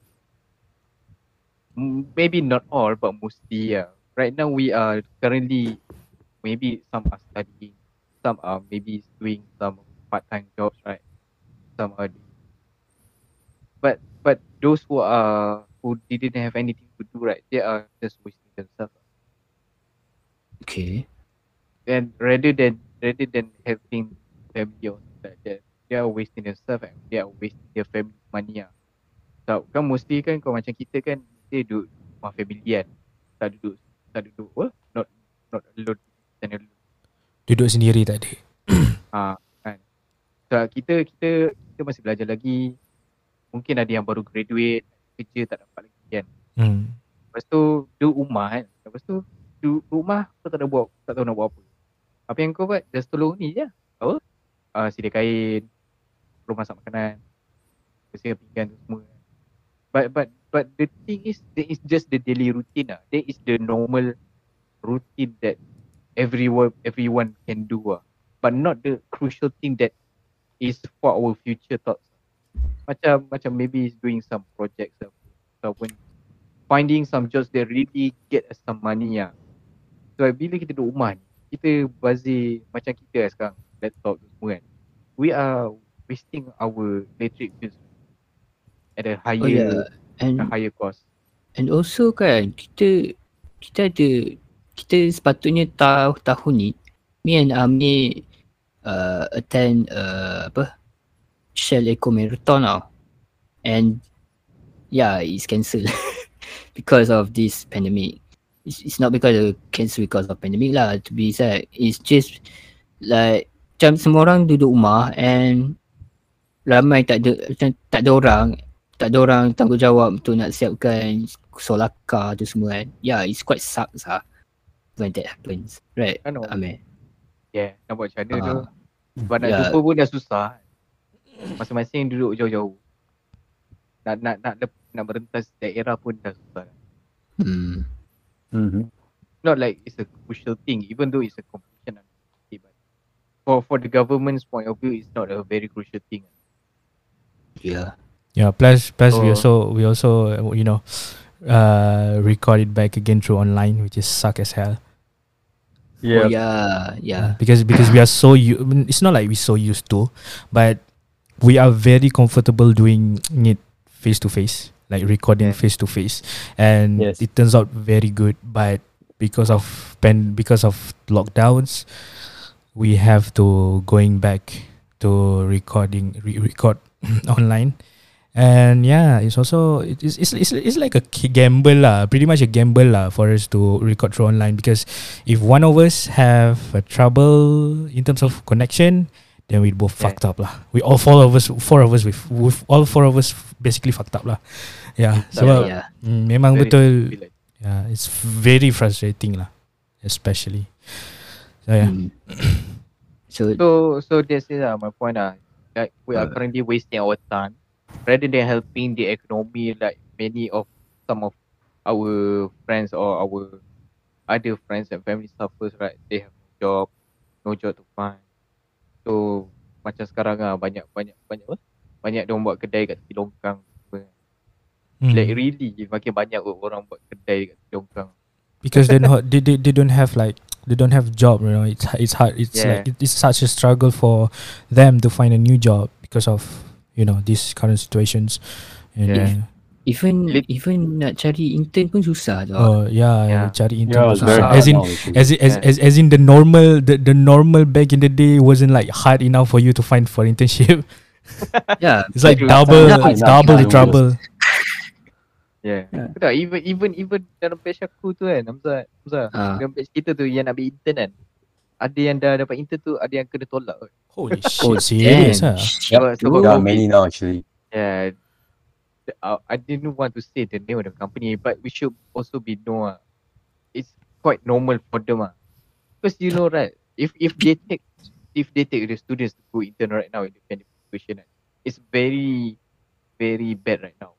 maybe not all but mostly yeah. Right now we are currently, maybe some are studying, some are maybe doing some part-time jobs, right? Some are doing. But but those who are who didn't have anything to do, right? They are just wasting themselves. Okay. And rather than rather than having family or like that, they are wasting themselves. Right? They are wasting their family money. Ah. So kan mesti kan kalau macam kita kan, kita duduk rumah family kan, tak duduk. Tak duduk well, not not alone, alone. Duduk sendiri tak ada. Ah, kan. So kita kita kita masih belajar lagi. Mungkin ada yang baru graduate, kerja tak dapat lagi kan. Hmm. Lepas tu duduk rumah kan. Lepas tu duduk rumah kau tak ada buat, tak tahu nak buat apa. Apa yang kau buat? Just tolong ni je. Apa? Ah, sedia kain, tolong masak makanan, bersihkan pinggan tu semua. But but But the thing is, there is just the daily routine lah. There is the normal routine that everyone everyone can do lah. But not the crucial thing that is for our future thoughts. Macam macam maybe is doing some projects lah. So when finding some jobs that really get us some money lah. So bila kita duduk rumah ni, kita bazir macam kita lah sekarang, laptop tu semua kan. We are wasting our electric bills at a higher... Oh, yeah. And higher cost. And also kan, kita kita ada kita sepatutnya tahu tahun ni me and Amir uh, attend uh, apa Shell Eco-Marathon now. And yeah, it's cancelled because of this pandemic. It's, it's not because of cancel because of pandemic lah, to be exact. It's just like macam semua orang duduk rumah and ramai tak ada tak ada orang tak ada orang tanggungjawab untuk nak siapkan solaka tu semua kan. Yeah, it's quite sucks lah when that happens. Right, Amir? Yeah, nak buat macam mana uh, tu. Sebab yeah. Nak jumpa pun dah susah. Masing-masing duduk jauh-jauh. Nak nak nak, nak merentas daerah pun dah susah. Hmm. Mm-hmm. Not like it's a crucial thing, even though it's a competition. For, for the government's point of view, it's not a very crucial thing. Yeah. Yeah, plus plus oh. we also we also you know uh record it back again through online, which is suck as hell. Yeah. Oh, yeah, yeah. Because because we are so u- it's not like we're so used to, but we are very comfortable doing it face to face, like recording face to face, and yes. It turns out very good. But because of pen because of lockdowns, we have to going back to recording re- record online. And yeah, it's also it's it's it's, it's like a gamble lah, pretty much a gamble lah for us to record through online, because if one of us have a trouble in terms of connection, then we both yeah. fucked up lah. We all four of us, four of us with, with all four of us basically fucked up lah. Yeah, so yeah, yeah. Mm, memang very betul. Like. Yeah, it's very frustrating lah, especially. So yeah. Mm. so so so this is uh, my point ah. Like we are uh, currently wasting our time. Rather than helping the economy, like many of some of our friends or our other friends and family suffers, right? They have no job, no job to find. So macam sekarang lah, banyak banyak banyak apa? Banyak diorang buat kedai kat tepi longkang. Hmm. Like really, makin banyak orang buat kedai kat tepi longkang. Because they not they, they they don't have like they don't have job, you know. It's it's hard. It's yeah. like it, it's such a struggle for them to find a new job because of, you know, these current situations. And yeah. uh, even even nak cari intern pun susah tu. Oh yeah, yeah. cari intern yeah, susah. As in as, yeah. as as as in the normal the, the normal back in the day wasn't like hard enough for you to find for internship. Yeah, it's like double yeah, it's double the trouble. Yeah. yeah. Tak, even even even dalam page aku tu kan, Amzal, Amzal. Ha. Dalam page kita tu yang nak ambil intern kan. Ada yang dah dapat intern tu, ada yang kena tolak. Holy shit. Serious ah. Yeah, many now actually. Yeah. Uh, I didn't want to say the name of the company, but we should also be know uh, it's quite normal for them ah, uh. because you know right, if if they take if they take the students to go intern right now in the pandemic situation, uh, it's very very bad right now.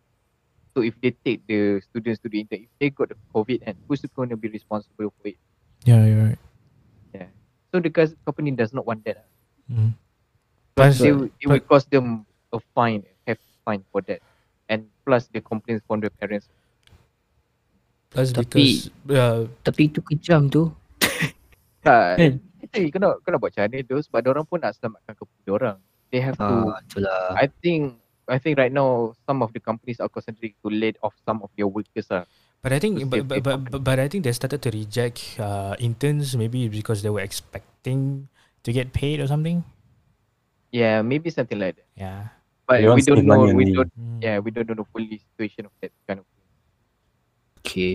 So if they take the students to the intern, if they got the COVID, and who's going to be responsible for it? Yeah, you're right. Yeah. So the company does not want that. Uh. Mm. Plus, it will, it will cost them a fine, have to fine for that. And plus the complaints from the parents. Plus tapi, because uh, tapi itu kejam tu. Tak, eh, kena, kena buat macam ni tu sebab diorang pun nak selamatkan kepada diorang. They have ah, to, itulah. I think I think right now some of the companies are concentrating to lay off some of their workers lah. But I think but but, but but but I think they started to reject uh, interns maybe because they were expecting to get paid or something. Yeah, maybe something like that. Yeah. But we don't know, we need. don't, yeah, we don't know the full situation of that kind of thing. Okay.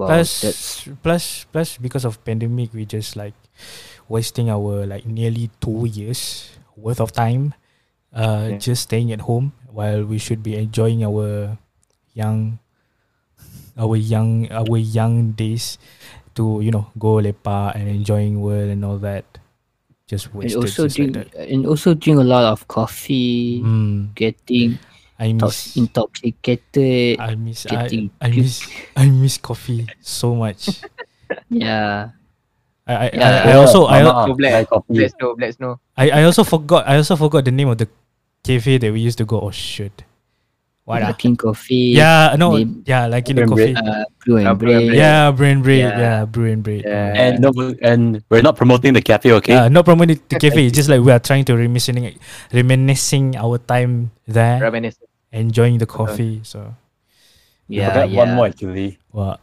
Wow, plus, that's... plus, plus, because of pandemic, we just like wasting our like nearly two years worth of time, uh, yeah. just staying at home while we should be enjoying our young, our young, our young days to, you know, go lepak and enjoying world and all that. Just and also drink like and also drink a lot of coffee, mm. getting I miss, intoxicated. I miss getting I, I miss I miss coffee so much. Yeah. I I, yeah. I, I also I also black black snow black snow. I I also forgot I also forgot the name of the cafe that we used to go. Oh shit. What? Like pink coffee. Yeah, no. Name, yeah, like in the coffee. Uh, brew and bread. Yeah, brew and bread. Yeah, brew and bread. Yeah. And no, and we're not promoting the cafe, okay? Uh, not promoting the cafe. It's just like we are trying to reminiscing, reminiscing our time there, reminiscing, enjoying the coffee. So, yeah. I forgot yeah. one more actually. What?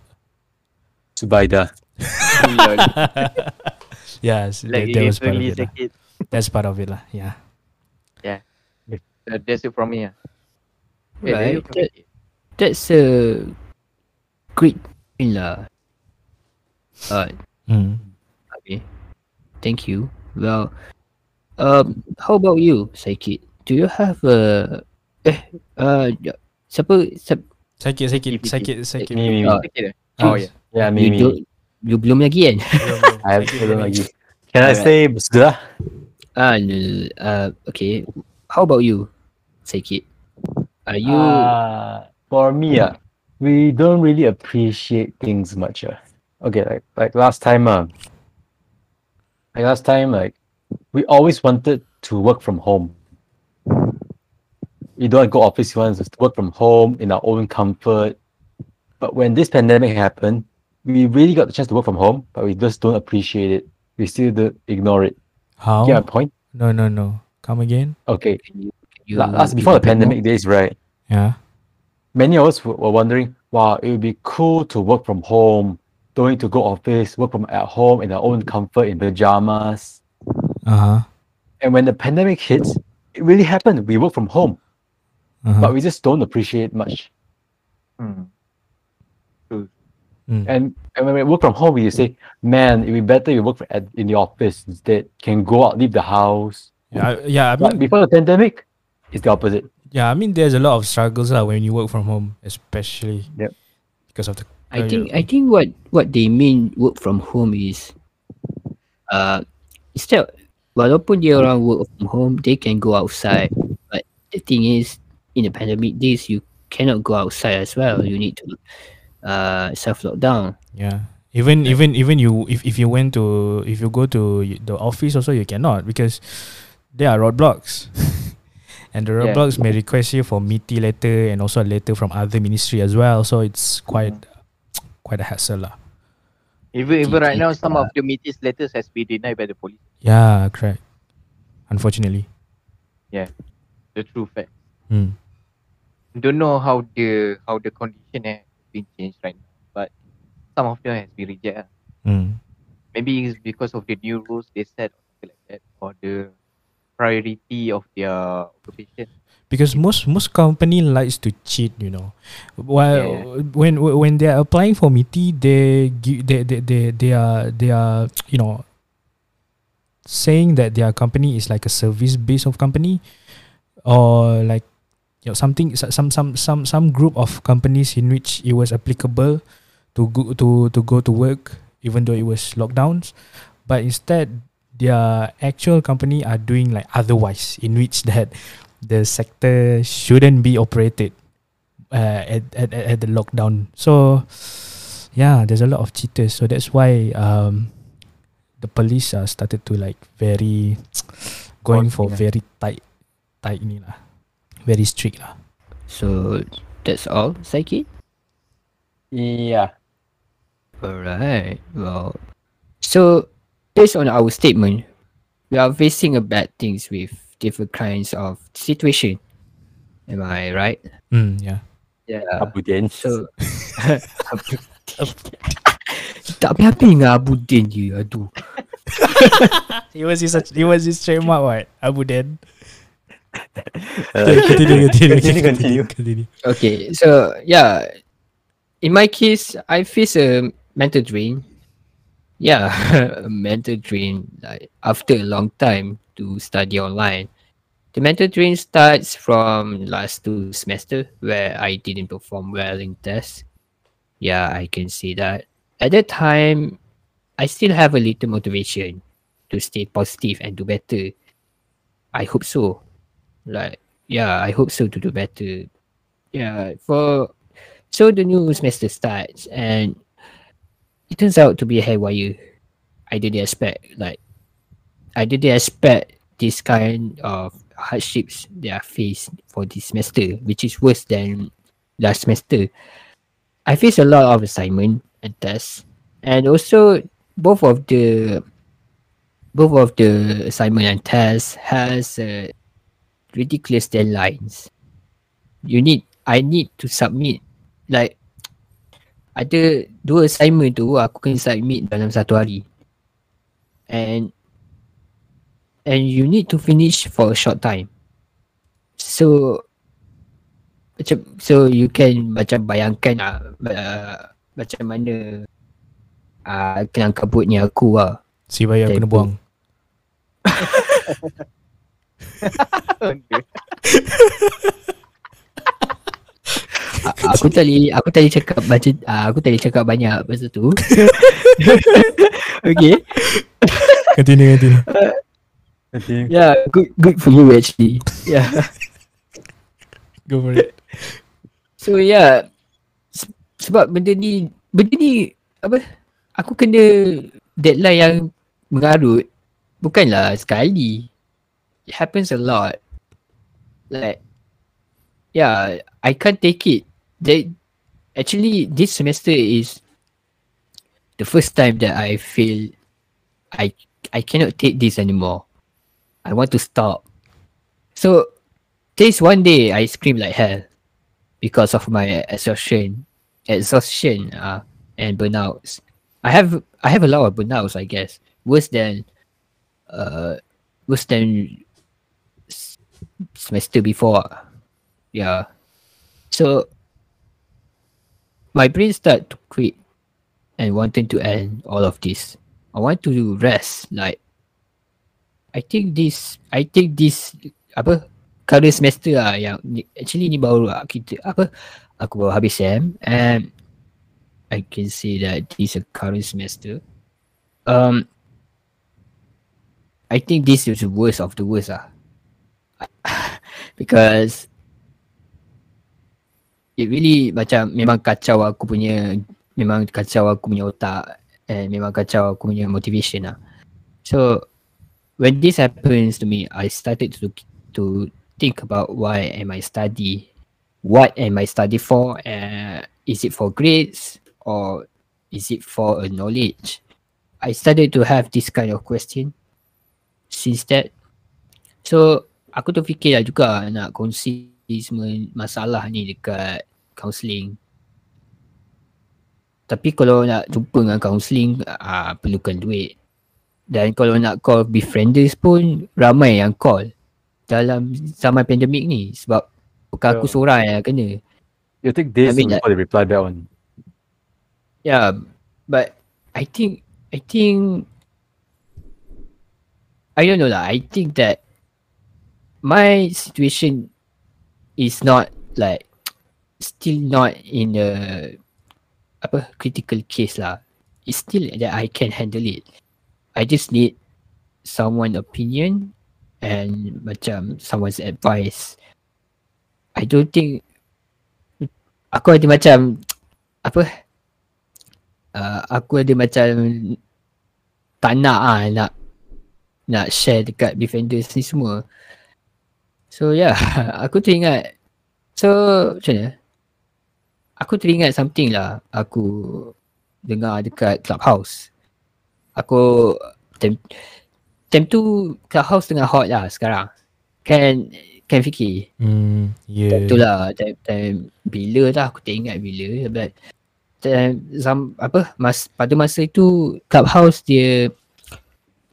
Subaida. Yes, like that, that was part of it. It. That's part of it, lah. Yeah. Yeah. Uh, that's it from me. Uh. Right. That, that's a great thing lah. Uh, mm. Okay. Thank you. Well, um, how about you, Psykit? Do you have a eh uh siapa siapa Psykit Psykit Psykit Psykit Mimi. Oh yeah. Yeah, Mimi. You, you belum lagi kan? I belum lagi. Can I say sudah? Ah, uh, okay. How about you, Psykit? Are you uh, for me uh, we don't really appreciate things much uh. okay like like last time uh, like last time like we always wanted to work from home. We don't go office, we want to work from home in our own comfort. But when this pandemic happened, we really got the chance to work from home, but we just don't appreciate it. We still don't ignore it. How? Get my point? No no no. Come again? Okay. You, last before the pandemic days, right? Yeah. Many of us were wondering, wow, it would be cool to work from home, don't need to go office, work from at home in our own comfort in pajamas. Uh huh. And when the pandemic hits, it really happened. We work from home, uh-huh. but we just don't appreciate much. Mm. Mm. And and when we work from home, we say, man, it'd be better you work at in the office instead. Can go out, leave the house. Yeah, I, yeah. I mean, before the pandemic. It's the opposite. Yeah, I mean, there's a lot of struggles lah when you work from home, especially yep. because of the. I uh, think I think what, what they mean work from home is, uh, instead walaupun dia orang work from home, they can go outside. But the thing is, in the pandemic days, you cannot go outside as well. You need to, uh, self lockdown. Yeah, even even even you if if you went to if you go to the office also you cannot because there are roadblocks. And the roadblocks yeah. may request you for M I T I letter and also a letter from other ministry as well. So it's quite mm. quite a hassle lah. Even even right now, some of the meetings letters has been denied by the police. Yeah, correct. Unfortunately. Yeah, the true fact. Hmm. Don't know how the how the condition has been changed right now, but some of them has been rejected. Hmm. Maybe it's because of the new rules they set or something like that, or the priority of their occupation. Because most most company likes to cheat, you know. While yeah. when when they are applying for M I T I, they they they they they are they are you know saying that their company is like a service based of company, or like you know something some some some some group of companies in which it was applicable to go to to go to work even though it was lockdowns, but instead their actual company are doing like otherwise, in which that the sector shouldn't be operated uh, at, at at the lockdown. So yeah, there's a lot of cheaters. So that's why um, the police uh, started to like very going for very tight, tight ni lah, very strict lah. So that's all, Psykit? Yeah. Alright. Well, so based on our statement, we are facing a bad things with different kinds of situation. Am I right? Mm, yeah. Yeah. Abudin. So tak habis dengan Abudin je. Aduh. It was his it was his trademark, what? Abudin. Continue, continue, continue, continue. Okay. So yeah, in my case, I face a mental drain. Yeah, a mental drain like, after a long time to study online. The mental drain starts from last two semester where I didn't perform well in tests. Yeah, I can see that. At that time, I still have a little motivation to stay positive and do better. I hope so. Like, yeah, I hope so to do better. Yeah, for so the new semester starts and it turns out to be a haywire. I didn't expect like I didn't expect this kind of hardships that I faced for this semester, which is worse than last semester. I faced a lot of assignment and tests, and also both of the both of the assignment and tests has uh, ridiculous deadlines. You need I need to submit like ada dua assignment tu aku kena submit dalam satu hari. And and you need to finish for a short time. So macam so you can macam bayangkan ah uh, macam mana ah uh, kelang kabutnya aku ah. Si bayar aku kena buang. Aku tadi aku tadi cakap baca aku tadi cakap banyak pasal tu. Okay. Continue continue. Uh, continue. Yeah, good good for you actually. Yeah. Go for it. So yeah, sebab benda ni benda ni apa aku kena deadline yang mengarut, bukanlah sekali. It happens a lot. Like yeah, I can't take it. They, actually, this semester is the first time that I feel I I cannot take this anymore. I want to stop. So, this one day I screamed like hell because of my exhaustion, exhaustion, uh, and burnouts. I have I have a lot of burnouts, I guess. Worse than, uh, worse than semester before. Yeah. So my brain started to quit and wanted to end all of this. I want to do rest. Like I think this I think this apa current semester ah yang actually ni baru lah kita apa aku baru habis S E M and I can say that this is a current semester. Um I think this is the worst of the worst ah. Because it really macam memang kacau aku punya memang kacau aku punya otak and memang kacau aku punya motivation lah. So when this happens to me, I started to to think about why am I study, what am I study for, and uh, is it for grades or Is it for a knowledge? I started to have this kind of question since that. So aku tu fikirlah juga nak kongsi semua masalah ni dekat counselling. Tapi kalau nak jumpa dengan counselling, aa, perlukan duit. Dan kalau nak call befrienders pun ramai yang call dalam zaman pandemik ni sebab bukan aku yeah. seorang yang kena. You take days I mean, before they reply that one. Yeah, but I think, I think, I don't know lah. I think that my situation is not like, still not in a apa critical case lah. It's still that I can handle it. I just need someone's opinion and macam someone's advice. I don't think aku ada macam apa uh, aku ada macam tak nak ah nak nak share dekat defenders ni semua. So yeah, aku teringat. So macam mana? Aku teringat something lah aku dengar dekat Clubhouse. Aku time, time tu Clubhouse tengah hot lah sekarang. Kan kan fikir. Hmm, ya. Yeah. Itulah time, time bila lah aku tak ingat bila but time, some, apa mas, pada masa itu Clubhouse dia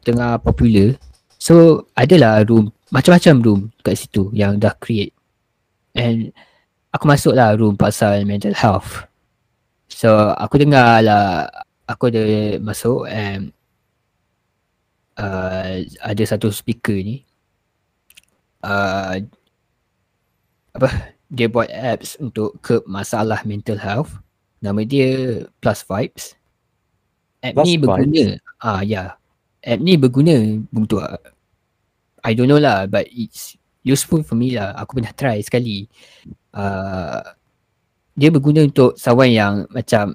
tengah popular. So adalah room macam-macam room kat situ yang dah create. And aku masuklah room pasal mental health. So aku dengar lah, aku ada masuk and uh, ada satu speaker ni uh, apa dia buat apps untuk curb masalah mental health. Nama dia Plus Vibes. App Plus ni berguna. Ah uh, ya. Yeah. App ni berguna untuk I don't know lah but it's useful for me lah. Aku pernah try sekali. Uh, dia berguna untuk sawan yang macam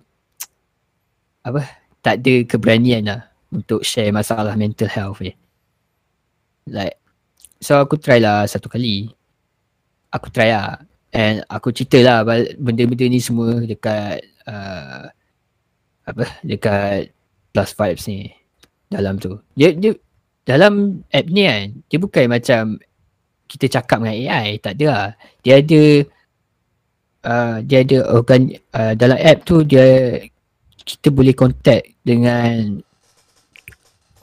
apa tak ada keberanian lah untuk share masalah mental health ni. Like so aku try lah satu kali. Aku try lah and aku cerita lah benda-benda ni semua dekat uh, apa dekat Plus Vibes ni dalam tu. Dia, dia dalam app ni kan dia bukan macam kita cakap dengan A I, tak ada lah. Dia ada Uh, dia ada organ uh, dalam app tu dia kita boleh contact dengan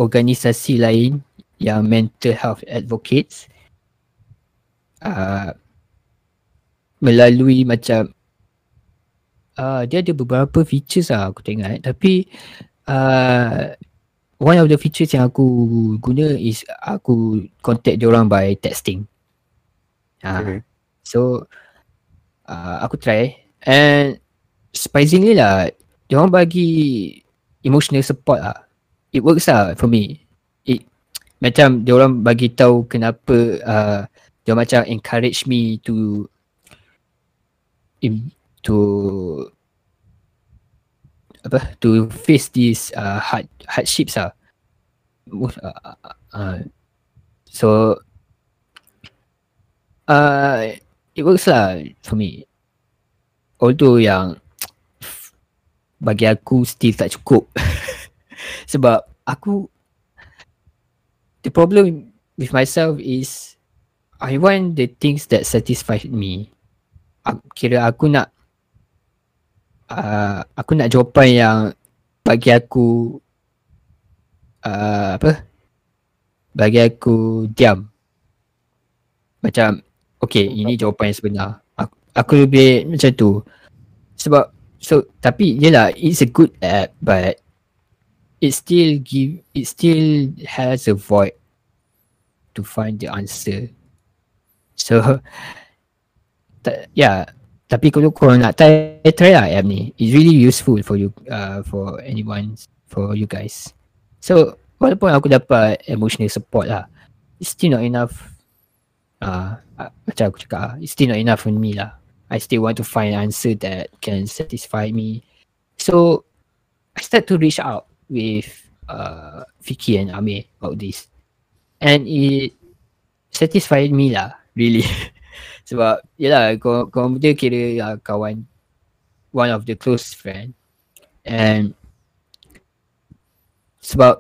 organisasi lain yang mental health advocates uh, melalui macam uh, dia ada beberapa features lah aku tengok tapi uh, one of the features yang aku guna is aku contact dia orang by texting. Uh, okay. So Uh, aku try and surprisingly lah diorang bagi emotional support lah. It works lah for me. It macam diorang bagi tahu kenapa uh, dia macam encourage me to to apa to face these uh, hard hardships lah. Uh, uh, so uh, it works lah for me. Although yang bagi aku still tak cukup. Sebab aku the problem with myself is I want the things that satisfy me. Aku, kira aku nak uh, aku nak jawapan yang bagi aku uh, apa bagi aku diam. Macam okay, ini jawapan yang sebenar. Aku, aku lebih macam tu. Sebab so tapi yelah it's a good app but it still give it still has a void to find the answer. So ta, yeah, tapi kalau korang nak try try lah app ni. It's really useful for you uh, for anyone for you guys. So walaupun aku dapat emotional support lah, it's still not enough. Uh, macam aku cakap, it's still not enough for me lah. I still want to find an answer that can satisfy me. So I start to reach out with uh, Vicky and Amir about this. And it satisfied me lah, really. Sebab yelah, korang benda kira uh, kawan, one of the close friend. And Sebab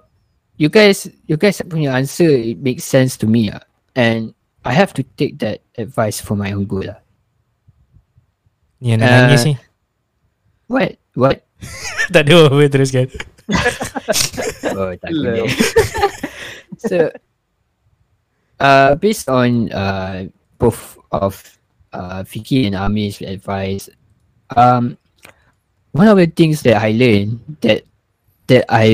you guys, you guys punya answer, it makes sense to me lah. And I have to take that advice for my own good lah. Ni nak uh, nangis ni. What? What? Tak ada apa-apa, teruskan. Oh, tak boleh. So, uh, based on uh, both of uh, Vicky and Amir's advice, um, one of the things that I learned that that I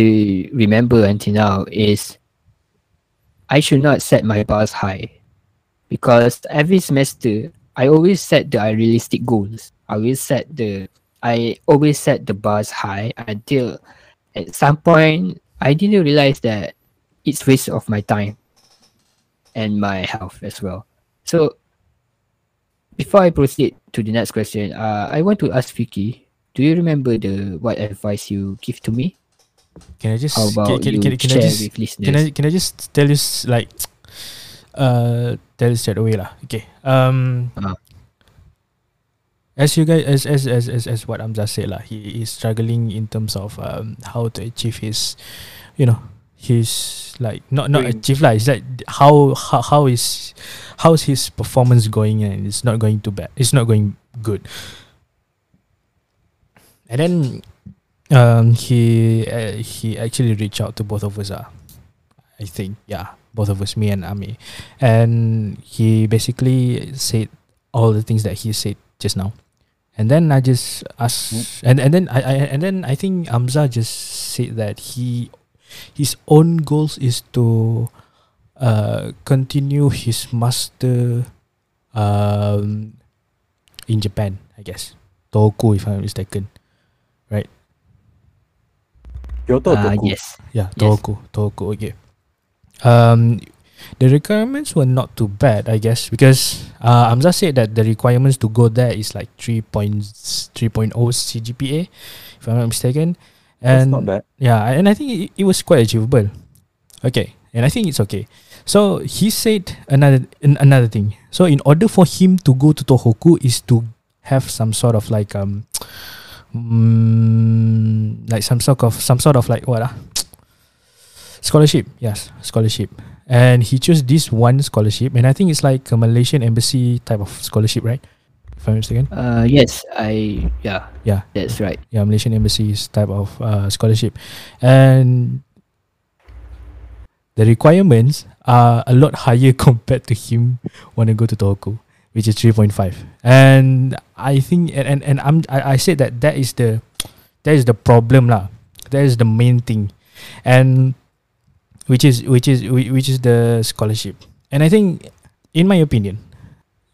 remember until now is I should not set my bars high, because every semester I always set the unrealistic goals. I will set the I always set the bars high until at some point I didn't realize that it's waste of my time and my health as well. So before I proceed to the next question, uh, I want to ask Vicky, do you remember the what advice you give to me? Can I just How about can, can, you can, share can I just with listeners? Can I can I just tell you like uh tell you straight away lah. Okay. Um uh-huh. As you guys as as as as, as what Amzah said lah, he is struggling in terms of um how to achieve his, you know, his like not not Doing. achieve lah. It's like how how how is how's his performance going, and it's not going too bad. It's not going good. And then um he uh, he actually reached out to both of us ah, I think yeah both of us, me and Amir, and he basically said all the things that he said just now, and then I just asked, and and then I, I and then I think Amzah just said that he his own goals is to uh continue his master um in Japan, I guess Tohoku if I'm mistaken, right? Kyoto, uh, Tohoku. Yes. Yeah, Tohoku, yes. Tohoku, okay. Um, the requirements were not too bad, I guess, because uh, Amzah said that the requirements to go there is like three point oh C G P A, if I'm not mistaken. And that's not bad. Yeah, and I think it, it was quite achievable. Okay, and I think it's okay. So he said another another thing. So in order for him to go to Tohoku is to have some sort of like um. Mm, like some sort of some sort of like what ah scholarship, yes, scholarship, and he chose this one scholarship, and I think it's like a Malaysian embassy type of scholarship, right? If I'm mistaken. Uh, yes, I yeah yeah that's right. Yeah, Malaysian embassies type of uh, scholarship, and the requirements are a lot higher compared to him want to go to Tohoku, which is three point five, and I think and, and, and I'm I, I said that that is the that is the problem lah, that is the main thing, and which is which is which is the scholarship. And I think, in my opinion,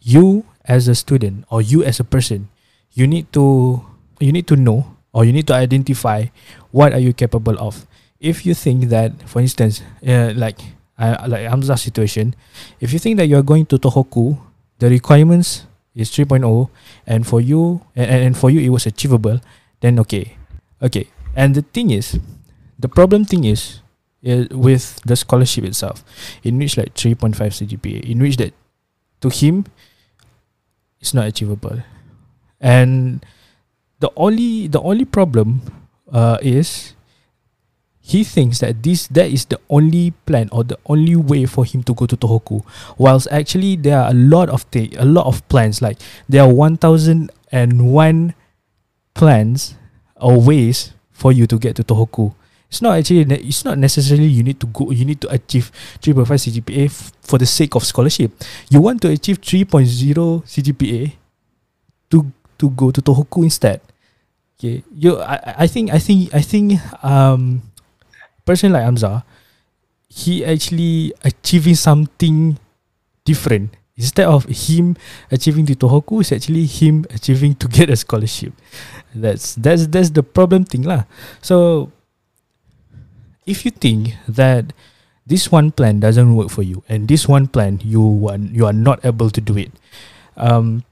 you as a student or you as a person, you need to you need to know or you need to identify what are you capable of. If you think that, for instance, uh, like uh, like Amzah's situation, if you think that you are going to Tohoku, the requirements is three point oh, and for you and, and for you it was achievable, then okay. Okay. And the thing is, the problem thing is, is with the scholarship itself, in which like three point five C G P A, in which that to him it's not achievable. And the only the only problem uh, is he thinks that this that is the only plan or the only way for him to go to Tohoku, whilst actually there are a lot of th- a lot of plans. Like there are one thousand one plans or ways for you to get to Tohoku. It's not actually it's not necessarily you need to go you need to achieve three point five C G P A f- for the sake of scholarship. You want to achieve three point oh C G P A to to go to Tohoku instead. Okay, you I I think I think I think um. person like Amzah, he actually achieving something different. Instead of him achieving the Tohoku, it's actually him achieving to get a scholarship. That's that's that's the problem thing lah. So if you think that this one plan doesn't work for you, and this one plan you want you are not able to do it, um,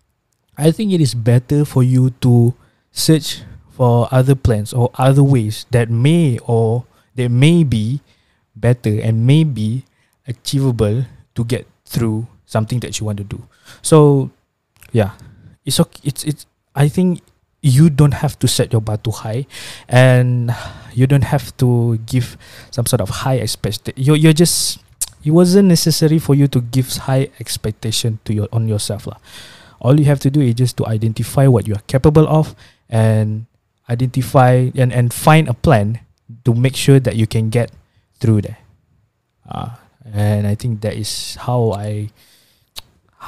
I think it is better for you to search for other plans or other ways that may or they may be better and may be achievable to get through something that you want to do. So, yeah, it's okay. It's it's. I think you don't have to set your bar too high, and you don't have to give some sort of high expectation. You you're just it wasn't necessary for you to give high expectation to your on yourself lah. All you have to do is just to identify what you are capable of, and identify and, and find a plan to make sure that you can get through there. Uh, and I think that is how I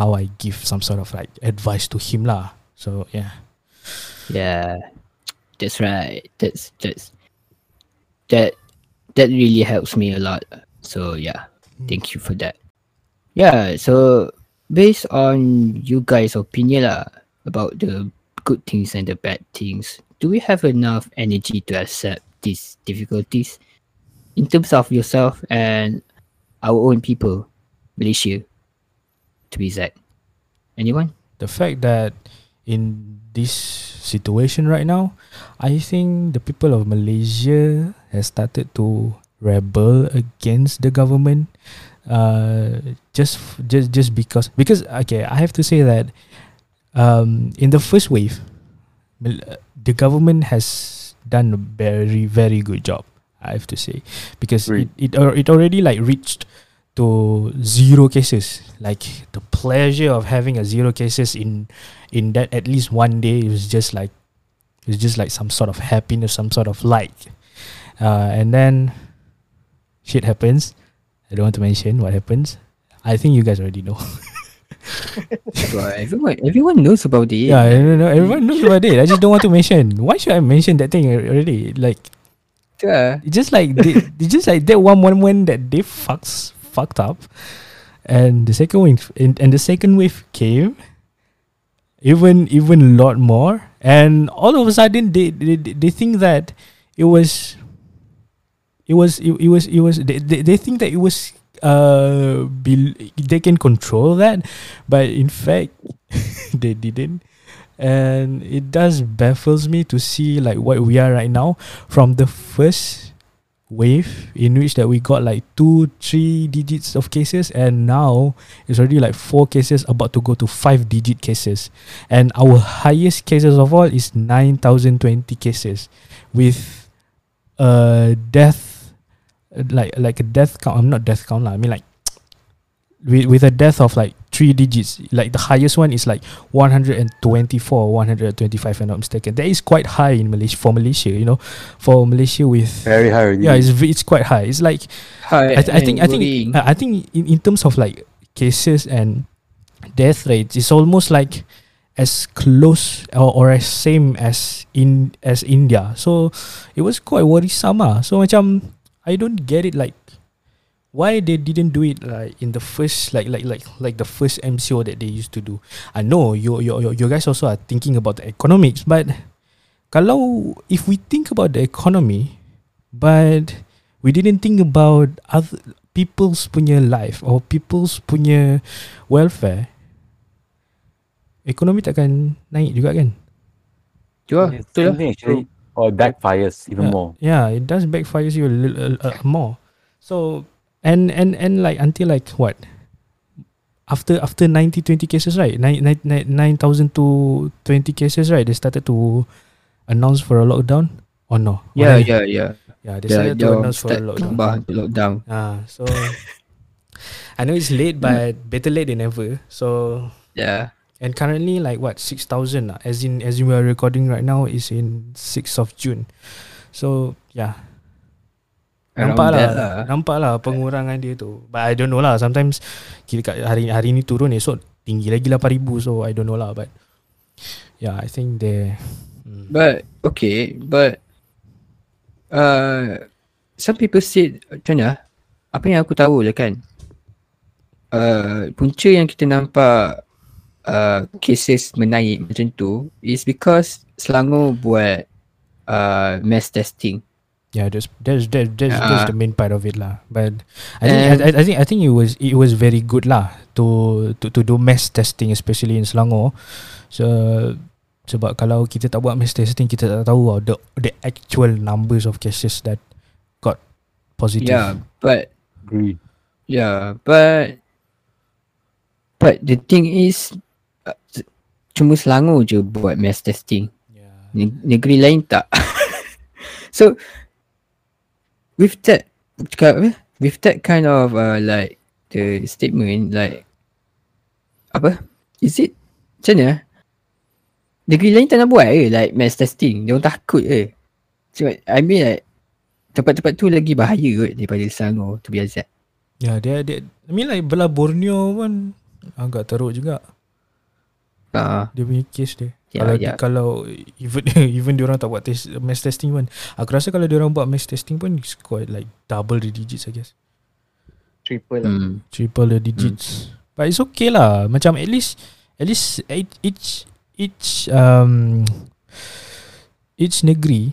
how I give some sort of like advice to him lah. So yeah. Yeah. That's right. That's that's that that really helps me a lot. So yeah. Thank you for that. Yeah, so based on you guys' opinion lah, about the good things and the bad things, do we have enough energy to accept these difficulties in terms of yourself and our own people, Malaysia, to be exact? Anyone? The fact that in this situation right now, I think the people of Malaysia has started to rebel against the government, uh, just just just because because okay, I have to say that um, in the first wave, the government has done a very very good job. I have to say, because it, it it already like reached to zero cases. Like the pleasure of having a zero cases in in that at least one day is just like it's just like some sort of happiness, some sort of like, uh, and then. Shit happens. I don't want to mention what happens. I think you guys already know. everyone, everyone knows about it. Yeah, I don't know. Everyone knows about it. I just don't want to mention. Why should I mention that thing already? Like, yeah. It's just like they, it's just like that one moment that they fucks fucked up, and the second wave and, and the second wave came, even even a lot more, and all of a sudden they they they think that it was. It was, it, it was, it was. They, they, they think that it was. Uh, be, they can control that, but in fact, they didn't. And it does baffles me to see like what we are right now from the first wave in which that we got like two, three digits of cases, and now it's already like four cases, about to go to five digit cases, and our highest cases of all is nine thousand twenty cases, with a uh, death. Like like a death count. I'm not death count lah. I mean like with with a death of like three digits. Like the highest one is like one hundred twenty-four, one hundred twenty-five. If I'm not mistaken, that is quite high in Malaysia for Malaysia. You know, for Malaysia with very high. Yeah, it's it's quite high. It's like high. I, th- I think I think I think in, in terms of like cases and death rates, it's almost like as close or, or as same as in as India. So it was quite worrisome lah. So macam I don't get it, like why they didn't do it like in the first like like like like the first M C O that they used to do. I know you you you guys also are thinking about the economics, but kalau if we think about the economy, but we didn't think about other people's punya life or people's punya welfare, ekonomi takkan naik juga kan? Juga, betul lah. Or backfires even yeah, more. Yeah, it does backfires you a little uh, more. So and and and like until like what after after ninety twenty cases, right? Nine nine nine thousand to twenty cases, right? They started to announce for a lockdown or no? Yeah, or yeah, yeah. Yeah, they started yeah, to announce for a lockdown. lockdown. Ah, so I know it's late, but better late than never. So yeah. And currently, like what six thousand, as in as in we are recording right now, is in sixth of June. So yeah, nampak lah, lah, nampak lah pengurangan dia tu. But I don't know lah. Sometimes kira hari hari ni turun, esok tinggi lagi lapan ribu. So I don't know lah. But yeah, I think they. Hmm. But okay, but uh, some people said, contohnya apa yang aku tahu lah kan, uh, punca yang kita nampak. Uh, cases menaik macam tu is because Selangor buat uh, mass testing. Yeah, that's that's that's, that's, uh, that's the main part of it lah. But I think I, I think I think it was it was very good lah to to to do mass testing, especially in Selangor. So sebab kalau kita tak buat mass testing, kita tak tahu lah, the the actual numbers of cases that got positive. Yeah, but agreed. Yeah, but but the thing is. Cuma Selangor je buat mass testing. Yeah. negeri lain tak. So with that with that kind of uh, like the statement, like apa, is it macam mana negeri lain tak nak buat ke like mass testing? Dia orang takut ke? So I mean like tempat-tempat tu lagi bahaya kot daripada Selangor, to be exact. Ya, dia dia I mean like belah Borneo pun agak teruk juga. Uh, dia punya case dia. Yeah, kalau yeah. kalau even even dia orang tak buat test, mass testing pun, aku rasa kalau dia orang buat mass testing pun it's quite like double the digits, I guess. Triple lah. Mm. Triple the digits. Mm. But it's okay lah. Macam at least at least each each um each negeri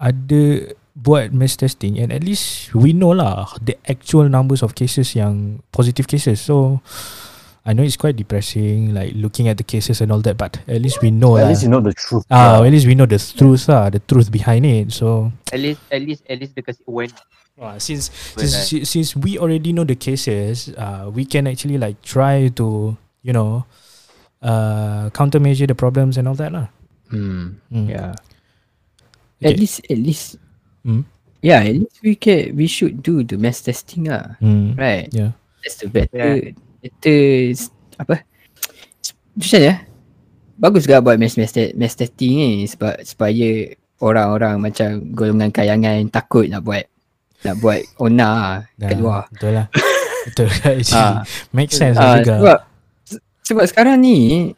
ada buat mass testing, and at least we know lah the actual numbers of cases yang positive cases. So I know it's quite depressing, like looking at the cases and all that, but at least we know. At lah. least you know the truth. Ah, yeah. At least we know the truth lah, the truth behind it. So at least, at least, at least because when ah, since when since I... since we already know the cases, uh, we can actually like try to, you know, uh, countermeasure the problems and all that lah. Hmm. Mm. Yeah. Okay. At least, at least. Mm. Yeah, at least we can, we should do the mass testing lah, mm. right? Yeah, that's the better, yeah. better apa? Macam ya, bagus juga buat mass mass, mass testing ni sebab supaya orang-orang macam golongan kayangan takut nak buat nak buat ona nah, keluar. Betul lah, betul lah. Ah, make sense ah, juga. Sebab, sebab sekarang ni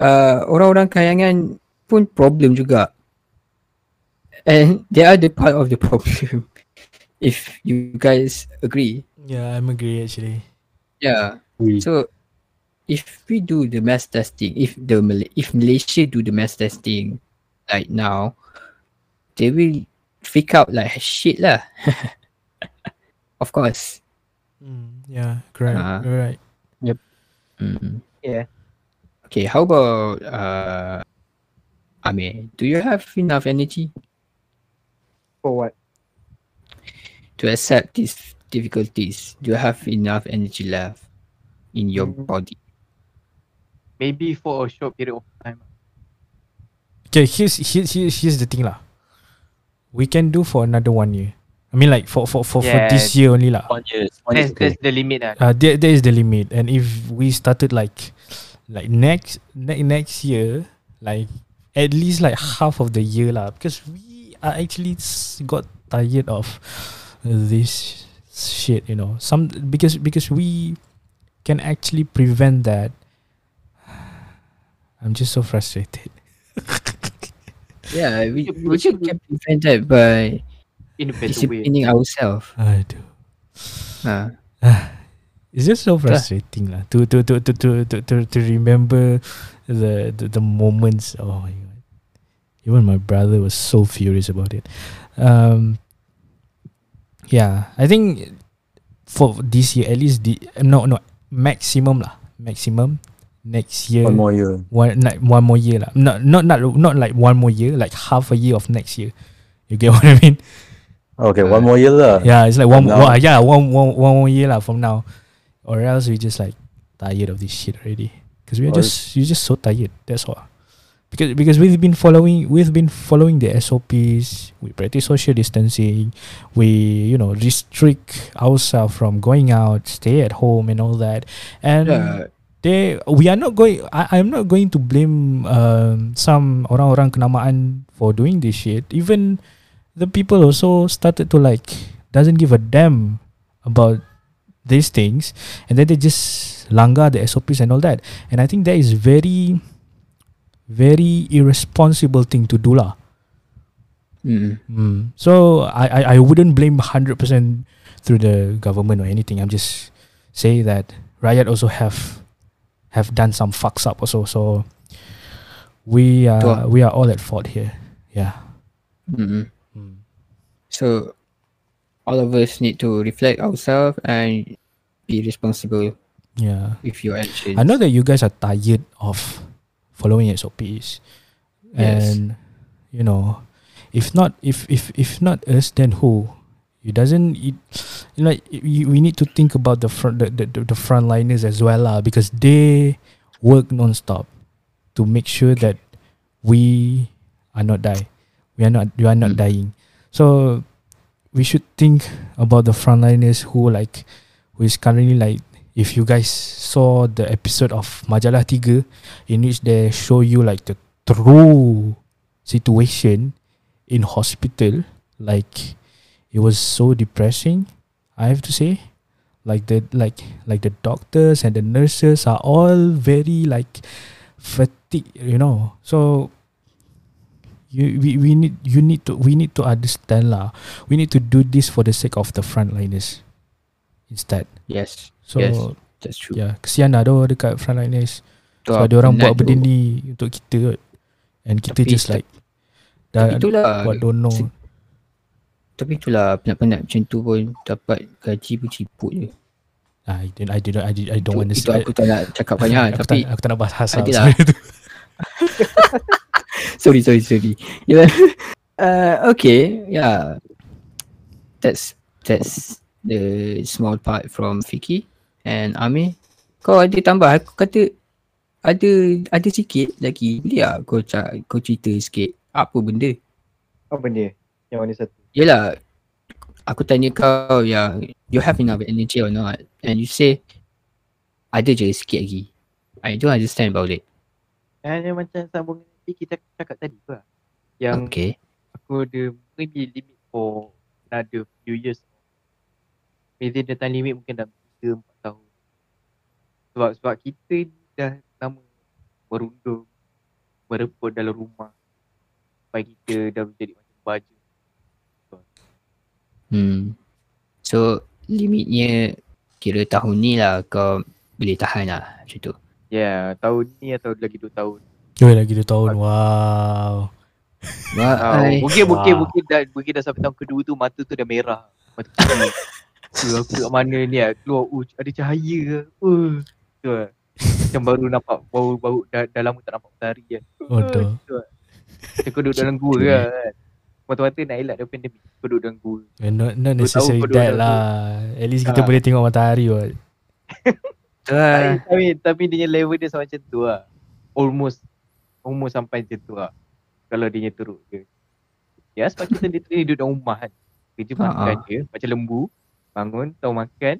uh, orang-orang kayangan pun problem juga. And they are the part of the problem. If you guys agree. Yeah, I'm agree actually. Yeah. Oui. So if we do the mass testing, if the if Malaysia do the mass testing like now, they will freak out like shit lah. Of course. Mm, yeah, correct. Uh, right. Yep. Mm. Yeah. Okay, how about uh Amir, do you have enough energy? For what? To accept these difficulties, do you have enough energy left in your mm-hmm. body? Maybe for a short period of time. Okay, here's here's here's, here's the thing lah. We can do for another one year. I mean, like for for for, yeah, for this year only lah. One year. That's, that's the limit lah. Uh, there there is the limit, and if we started like like next ne- next year, like at least like half of the year lah, because we. I actually got tired of this shit, you know. Some because because we can actually prevent that. I'm just so frustrated. Yeah, we we should can prevent that by in a better way. Disciplining ourselves. I do. Ah, it's just so frustrating lah. To to to to to to to remember the the, the moments. Oh. Even my brother was so furious about it. Um, yeah, I think for this year at least, the no no maximum lah, maximum next year. One more year. One like one more year lah. Not not not not like one more year, like half a year of next year. You get what I mean? Okay, one more year lah. Yeah, it's like one more. Yeah, one one one more year lah from now, or else we just like tired of this shit already. Because we are just you just so tired. That's all. Because because we've been following we've been following the S O Ps, we practice social distancing, we you know restrict ourselves from going out, stay at home and all that. And yeah. they we are not going. I am not going to blame um, some orang-orang kenamaan for doing this shit. Even the people also started to like doesn't give a damn about these things, and then they just langgar the S O Ps and all that. And I think that is very. very irresponsible thing to do lah. Mm. Mm. So I, I I wouldn't blame one hundred percent through the government or anything. I'm just say that Rakyat also have have done some fucks up also. So we are we are all at fault here. Yeah. Mm-hmm. Mm. So all of us need to reflect ourselves and be responsible. Yeah. With your actions. I know that you guys are tired of following S O Ps, and yes. you know, if not, if if if not us, then who? It doesn't. It like you, we need to think about the front the, the the frontliners as well, lah, because they work non-stop to make sure that we are not die. We are not you are not mm. dying. So we should think about the frontliners who like who is currently like, if you guys saw the episode of Majalah Tiga, in which they show you like the true situation in hospital, like it was so depressing, I have to say. Like the like like the doctors and the nurses are all very like fatigued, you know. So You, we, we need you need to we need to understand lah. We need to do this for the sake of the frontliners instead. Yes. So yes, that's true. Yeah, kesian lah doh dekat frontliners. Sebab so, dia orang buat benda ni untuk kita kot. And kita tapi, just like dah itulah, buat don't know. Se- tapi itulah penat-penat macam tu pun dapat gaji berciput je. I don't I don't I, did, I don't itu, want to say. Aku tak nak cakap banyak tapi aku tak nak bahas pasal itu. Sorry, sorry, sorry. Yeah. Uh, okay, yeah. That's that's the small part from Vicky and Amir. Kau ada tambah? Aku kata ada ada sikit lagi. Boleh tak kau, kau cerita sikit? Apa benda? Apa benda? Yang mana satu? Yelah, aku tanya kau yang you have enough energy or not? And you say ada je sikit lagi. I don't understand about it. Ada macam sambung kita cakap tadi tu lah. Yang okay. Aku ada maybe limit for another few years. Maybe dia tak limit mungkin dah tiga empat tahun. Sebab sebab kita dah lama berundung, bereput dalam rumah. Sampai kita dah menjadi macam baju. So, hmm. so limitnya kira tahun ni lah kau boleh tahan lah macam tu. Ya, yeah, tahun ni atau lagi dua tahun. Oh, lagi dua tahun. Wow. Mungkin-mungkin wow. mungkin dah mungkin dah sampai tahun kedua tu mata tu dah merah. Mata tu dah merah. So, aku kat mana ni ah? Keluar oh, ada cahaya ke? Oh. So, macam baru nampak bau-bau dah, dah lama tak nampak matahari kan. Oh, betul. So, aku duduk dalam gua kan. Mata-mata nak elak daripada pandemik. Aku duduk dalam gua. Not, not necessary that lah. At least kita ha. boleh tengok matahari kot. tapi, tapi tapi dia level dia macam tu lah. Almost umur sampai macam tu lah. Kalau dia teruk je. Ya sebab kita literally duduk dalam rumah kan. Kerja makan je. Macam lembu. Bangun, tahu makan.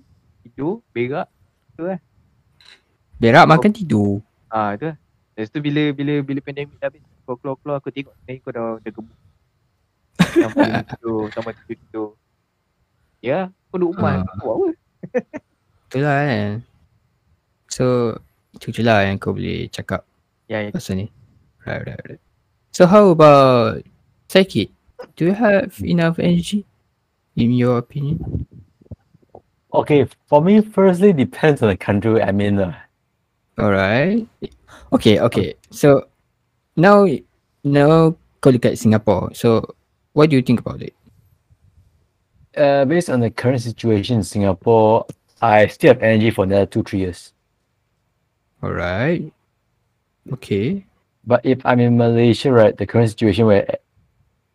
Tidur, berak. Tu lah. Berak, makan, tidur. Haa tu lah. Lepas tu bila bila bila pandemik dah habis. Kau keluar-keluar aku tengok. Sebenarnya kau dah, dah gemuk. Tambah tidur, tambah tidur-tidur. Ya kau duduk rumah. Kau buat apa? Betul lah kan. So itu je lah yang kau boleh cakap. Ya, ya. Pasal ni. Right, right, right. So how about Psykit? Do you have enough energy in your opinion? Okay, for me firstly depends on the country I'm in. Uh. Alright. Okay, okay. So now now kau dekat Singapore. So what do you think about it? Uh, based on the current situation in Singapore, I still have energy for another two, three years. Alright. Okay. But if I'm in Malaysia, right, the current situation where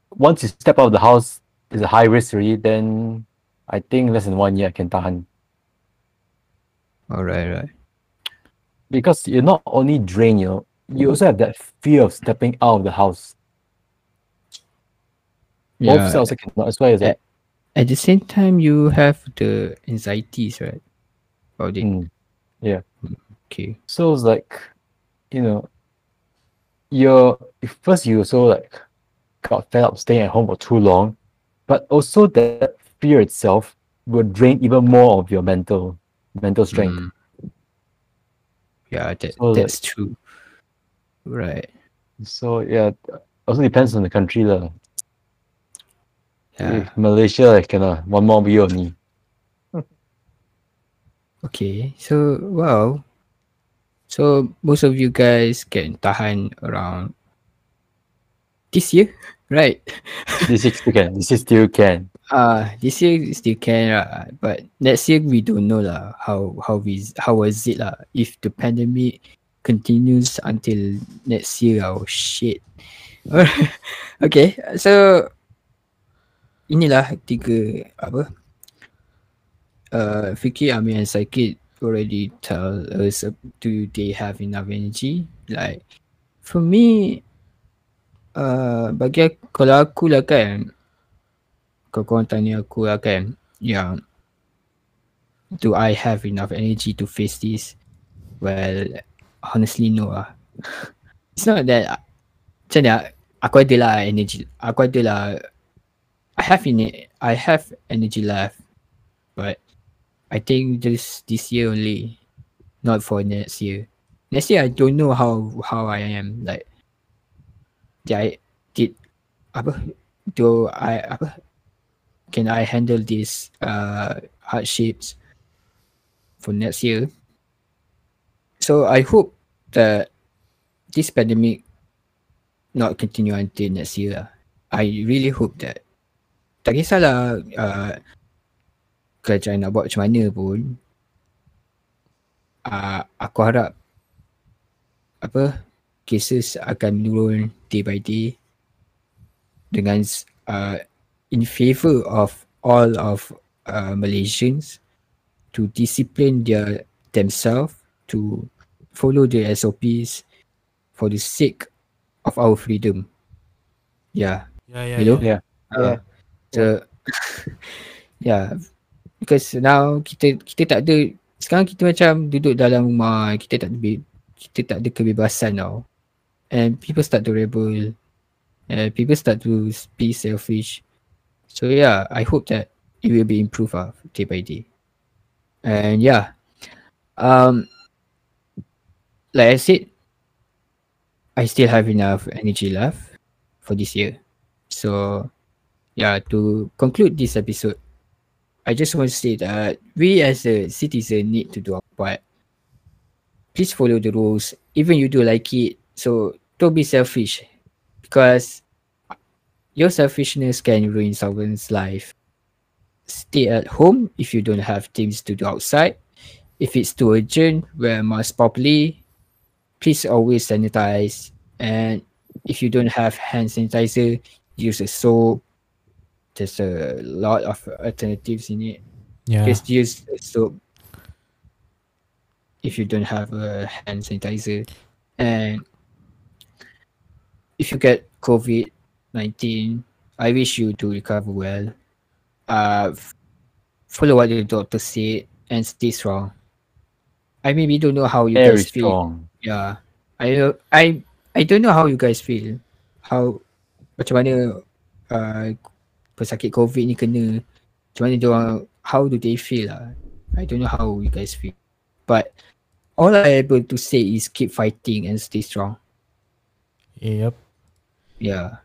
once you step out of the house is a high risk already, then I think less than one year I can tahan. All right, right. Because you're not only drained, you know, you also have that fear of stepping out of the house. Yeah. Both sides also cannot, as well as that. At the same time, you have the anxieties, right? About it. Mm. Yeah. Okay. So it's like, you know, you're first you also like got fed up staying at home for too long, but also that fear itself will drain even more of your mental mental strength. Mm. Yeah, that, so that's like, true. Right. So yeah, also depends on the country lah. Yeah. If Malaysia like cannot one more year only. Okay, so wow. So most of you guys can tahan around this year, right? This year still can. This year still can. Ah, uh, this year still can, uh, but next year we don't know lah. How how we how is it lah? If the pandemic continues until next year, oh shit. Okay, so inilah tiga apa? Uh, Vicky, Amir, and Psykit already tell us, do they have enough energy? Like for me, uh, bagi aku, kalau aku lah kan, kalau korang tanya aku lah kan, yeah, do I have enough energy to face this? Well, honestly no lah. It's not that, macam mana, aku ada lah energy, aku ada lah, I have in it, I have energy left, but I think just this year only, not for next year. Next year I don't know how how I am, like did I did apa do I apa can I handle these uh hardships for next year. So I hope that this pandemic not continue until next year lah. I really hope that, tak kisahlah uh, kerajaan nak buat macam mana pun, uh, aku harap apa cases akan menurun day by day dengan uh, in favour of all of uh, Malaysians to discipline their themselves to follow the S O Ps for the sake of our freedom. Yeah. Yeah. Yeah. Hello? Yeah. Uh, yeah. So, yeah, because now kita kita tak ada, sekarang kita macam duduk dalam rumah, kita tak ada, kita tak ada kebebasan now, and people start to rebel, and people start to be selfish. So yeah, I hope that it will be improved uh, day by day. And yeah, um, like I said, I still have enough energy left for this year. So yeah, to conclude this episode, I just want to say that we as a citizen need to do our part. Please follow the rules, even you do like it. So don't be selfish, because your selfishness can ruin someone's life. Stay at home if you don't have things to do outside. If it's too urgent, wear a mask properly. Please always sanitize. And if you don't have hand sanitizer, use a soap. There's a lot of alternatives in it. Yeah. Just use soap if you don't have a hand sanitizer. And if you get COVID nineteen, I wish you to recover well. Uh, follow what the doctor said and stay strong. I maybe don't know how you Very guys strong. feel. Yeah. I I I don't know how you guys feel. How macam mana uh, pesakit COVID ni kena, macam mana diorang, how do they feel lah. I don't know how you guys feel, but all I able to say is keep fighting and stay strong. Yep. Yeah.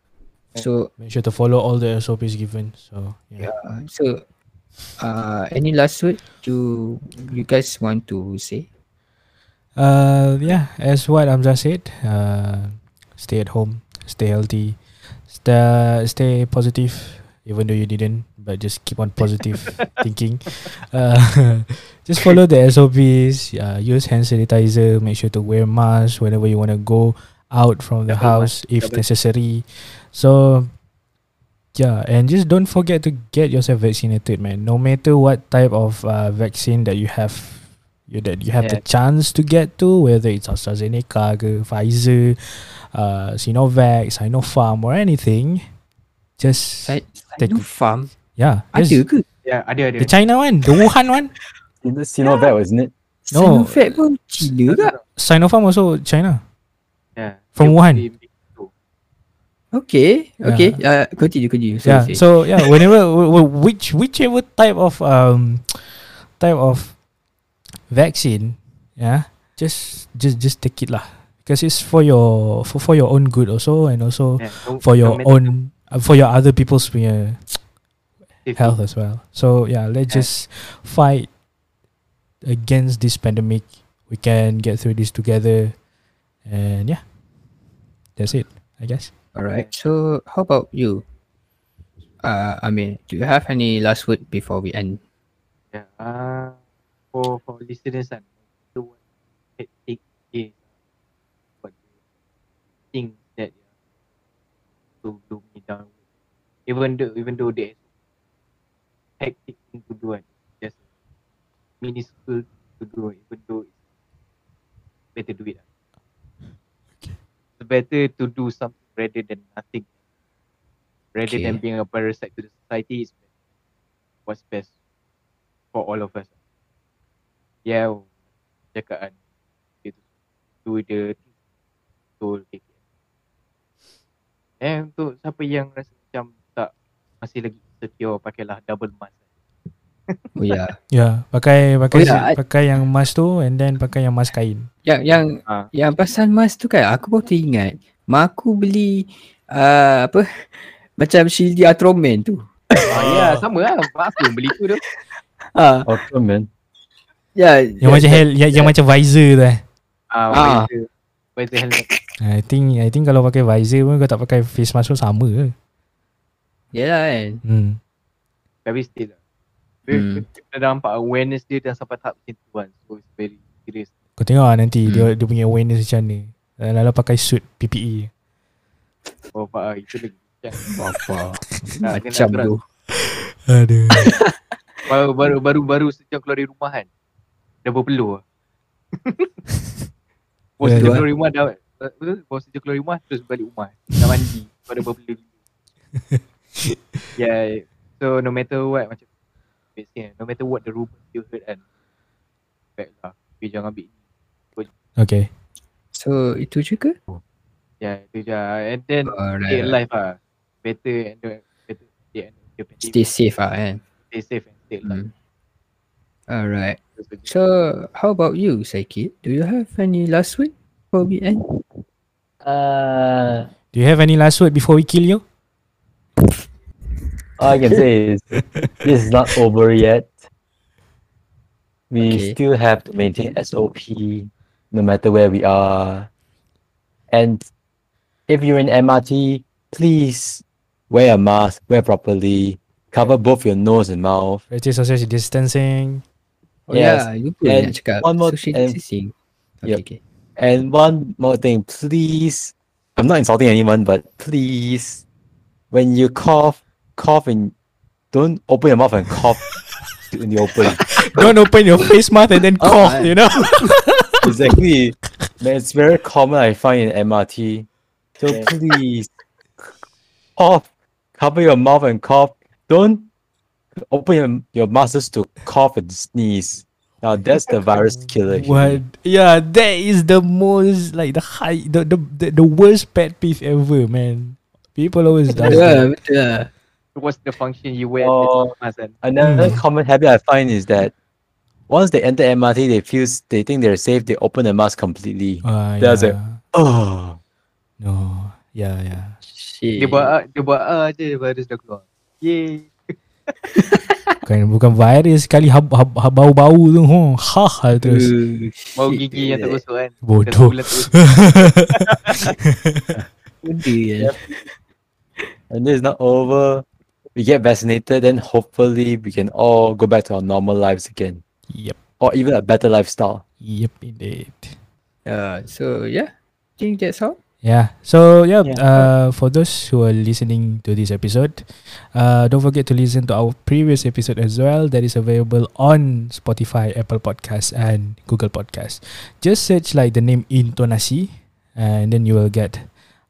So make sure to follow all the S O Ps given. So yeah. yeah. So uh, any last word you you guys want to say? Uh, yeah. As what Amzah said, uh, stay at home, stay healthy, stay stay positive. Even though you didn't, but just keep on positive thinking. Uh, just follow the S O Ps. Uh, use hand sanitizer. Make sure to wear mask whenever you want to go out from the house if necessary. So, yeah, and just don't forget to get yourself vaccinated, man. No matter what type of uh, vaccine that you have, you, that you have yeah. the chance to get to, whether it's AstraZeneca, ke, Pfizer, uh, Sinovac, Sinopharm, or anything. Just Sino the farm, yeah. Ada ke? Yeah, ada ada. The China one, the Wuhan one. The Sinovac yeah. isn't it? No, Sinovac pun China ke? Sinopharm also China. Yeah, from Wuhan. Okay, okay. Yeah. Uh, continue, continue. Sorry, yeah. Sorry. So yeah, whenever which whichever type of um type of vaccine, yeah, just just just take it lah, because it's for your for for your own good also, and also yeah, don't, for your own. For your other people's uh, health as well. So yeah, let's yeah. just fight against this pandemic. We can get through this together. And yeah, that's it, I guess. Alright, so how about you? Uh, I mean, do you have any last word before we end? Yeah, uh, for, for listeners and the take is what thing that to do me down, even though even though there's hectic thing to do, and just minuscule to do, even though it's better do it. Okay. It's better to do something rather than nothing. Rather okay. than being a parasite to the society is what's best for all of us. Yeah, cakap kan. To the soul K K. Eh, untuk siapa yang rasa macam tak masih lagi secure, pakailah double mask. Oh ya. Yeah. Ya, yeah, pakai pakai oh, yeah. pakai yang mask tu and then pakai yang mask kain. Yang yang ha. yang pasal mask tu kan aku baru teringat. Mak aku beli uh, apa macam shield Ultraman tu. Ah ya, yeah, sama lah aku beli tu tu. Ha. Ultraman. Ya, yang macam hel yang, yang macam visor tu eh. Ah, visor. Visor helmet. I think I think kalau pakai visor pun kau tak pakai face mask pun sama ke. Yalah kan. Hmm. Tapi still lah. Hmm. Kita dah nampak awareness dia dah sampai tahap macam tu kan. So it's very serious. Kau tengok lah nanti hmm. dia dia punya awareness macam ni. Lala pakai suit P P E. Oh pak, itu lagi apa. Macam tu. Aduh. Baru baru baru baru sejak keluar dari rumah kan. Dah berpeluh. Bos dia keluar rumah dah betul bos dia keluar rumah terus balik rumah nak mandi pada berpeluh. Yeah, so no matter what macam no matter what the rumor you heard kan, baik lah tapi jangan ambil ni. Okay, so itu je ke? Yeah, itu je, and then stay alive lah, better and better stay safe lah kan, stay safe and stay alive. Alright, so how about you Psykit, do you have any last word before we end? Uh, do you have any last word before we kill you? All I can say is this is not over yet. We okay. still have to maintain S O P no matter where we are. And if you're in M R T, please wear a mask, wear properly, cover both your nose and mouth. Practice social distancing. Oh, yes. Yeah, you and one more social distancing. Okay, yep. okay. And one more thing, please. I'm not insulting anyone, but please, when you cough, cough and don't open your mouth and cough in the open. Don't open your face, mouth, and then cough. Oh, you know. Exactly. It's very common I find in M R T. So yeah. please cough, cover your mouth and cough. Don't open your your mouth to cough and sneeze. Now that's the virus killer. What? Yeah, that is the most like the high the the the, the worst pet peeve ever, man. People always does yeah, that. Yeah. What's the function you wear? Oh, another mm. common habit I find is that once they enter M R T, they feel they think they're safe. They open the mask completely. Uh, That's yeah. it. Oh no, yeah, yeah. Shit. Dia buat dia buat aje virus dah keluar. Yay. Bukan bukan virus sekali hab, hab, hab, bau-bau tu. Huh. Ha ha terus. Uh, bau gigi yang tak gosok kan. Bodoh. Bodoh. And this is not over. We get vaccinated, then hopefully we can all go back to our normal lives again. Yep. Or even a better lifestyle. Yep, indeed. Uh, so yeah, I think that's all. Yeah. So yeah, yeah. Uh, for those who are listening to this episode, uh, don't forget to listen to our previous episode as well. That is available on Spotify, Apple Podcasts, and Google Podcasts. Just search like the name Intonasi, and then you will get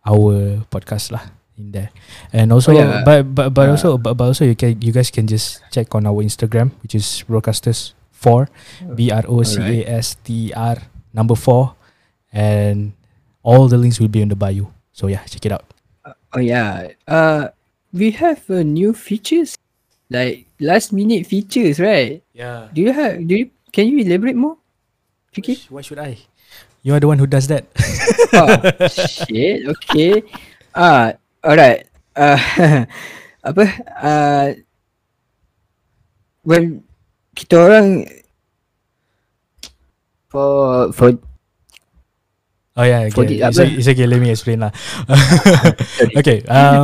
our podcast lah. In there, and also, oh, yeah. but but but yeah. also, but, but also, you can you guys can just check on our Instagram, which is broadcasters four, b r o c a s t r number four, and all the links will be in the bio. So yeah, check it out. Uh, oh yeah, uh, we have uh, new features, like last minute features, right? Yeah. Do you have? Do you can you elaborate more? Vicky? Why should I? You are the one who does that. Oh shit. Okay. Ah. Uh, Alright, uh, apa, uh, when kita orang for for oh yeah, okay. It's, it's okay. Let me explain lah. Okay, um,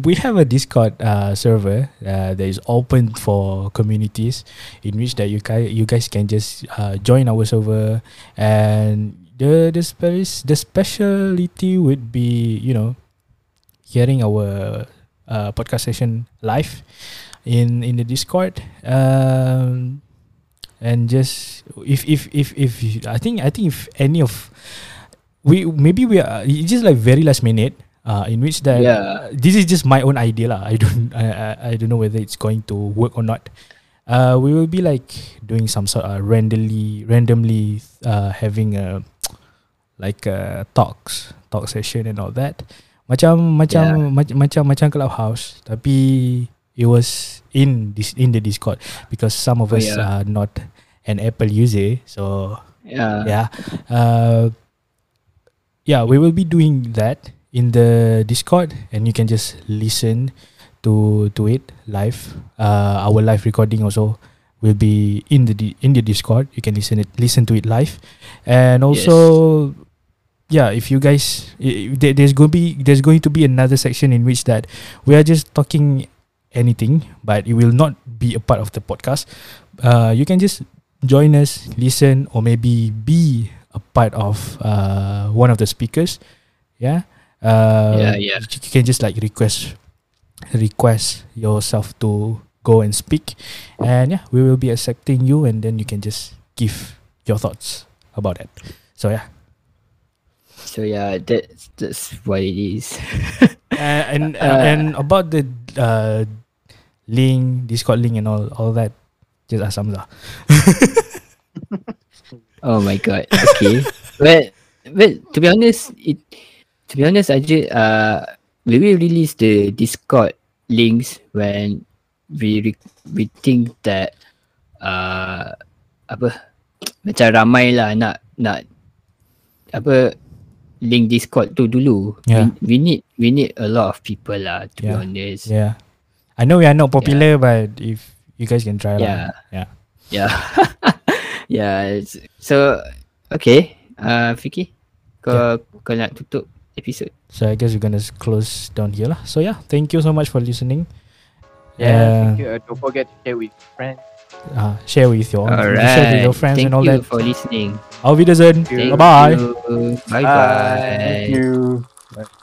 we have a Discord uh, server uh, that is open for communities in which that you guys you guys can just uh, join our server, and the the space the speciality would be, you know, hearing our uh, podcast session live in in the Discord, um, and just if if if if I think I think if any of we maybe we are it's just like very last minute. Uh, in which that yeah. this is just my own idea lah. I don't I, I don't know whether it's going to work or not. Uh, we will be like doing some sort of randomly randomly uh, having a like a talks talk session and all that. Macam macam yeah. mac, macam macam Clubhouse, tapi it was in this in the Discord because some of oh, us yeah. are not an Apple user. So yeah yeah uh, yeah we will be doing that in the Discord, and you can just listen to to it live. Uh, our live recording also will be in the in the Discord. You can listen it listen to it live, and also, yes. yeah, if you guys, there's going to be there's going to be another section in which that we are just talking anything, but it will not be a part of the podcast. Uh, you can just join us, listen, or maybe be a part of uh, one of the speakers. Yeah. Uh, yeah, yeah. You can just like request, request yourself to go and speak, and yeah, we will be accepting you, and then you can just give your thoughts about it. So yeah, so yeah, that's that's what it is. uh, and uh, uh, and about the uh, link, Discord link, and all all that, just ask Amzah. Oh my god. Okay. But but to be honest, it. To be honest, I just, uh, we will release the Discord links when we re- we think that uh, apa macam ramai lah nak nak apa link Discord tu dulu. Yeah. We, we need we need a lot of people lah. To yeah. be honest, yeah. I know we are not popular, yeah. but if you guys can try, yeah, lah. yeah, yeah, yeah. So okay, uh, Vicky, kau yeah. kau nak tutup episode. So I guess we're gonna close down here lah. So yeah, thank you so much for listening. Yeah, uh, thank you. Uh, don't forget to share with friends. Uh, share with your all right. share with your friends thank and all that. Thank you for listening. Auf Wiedersehen. Bye bye. Bye bye. Thank you. Bye.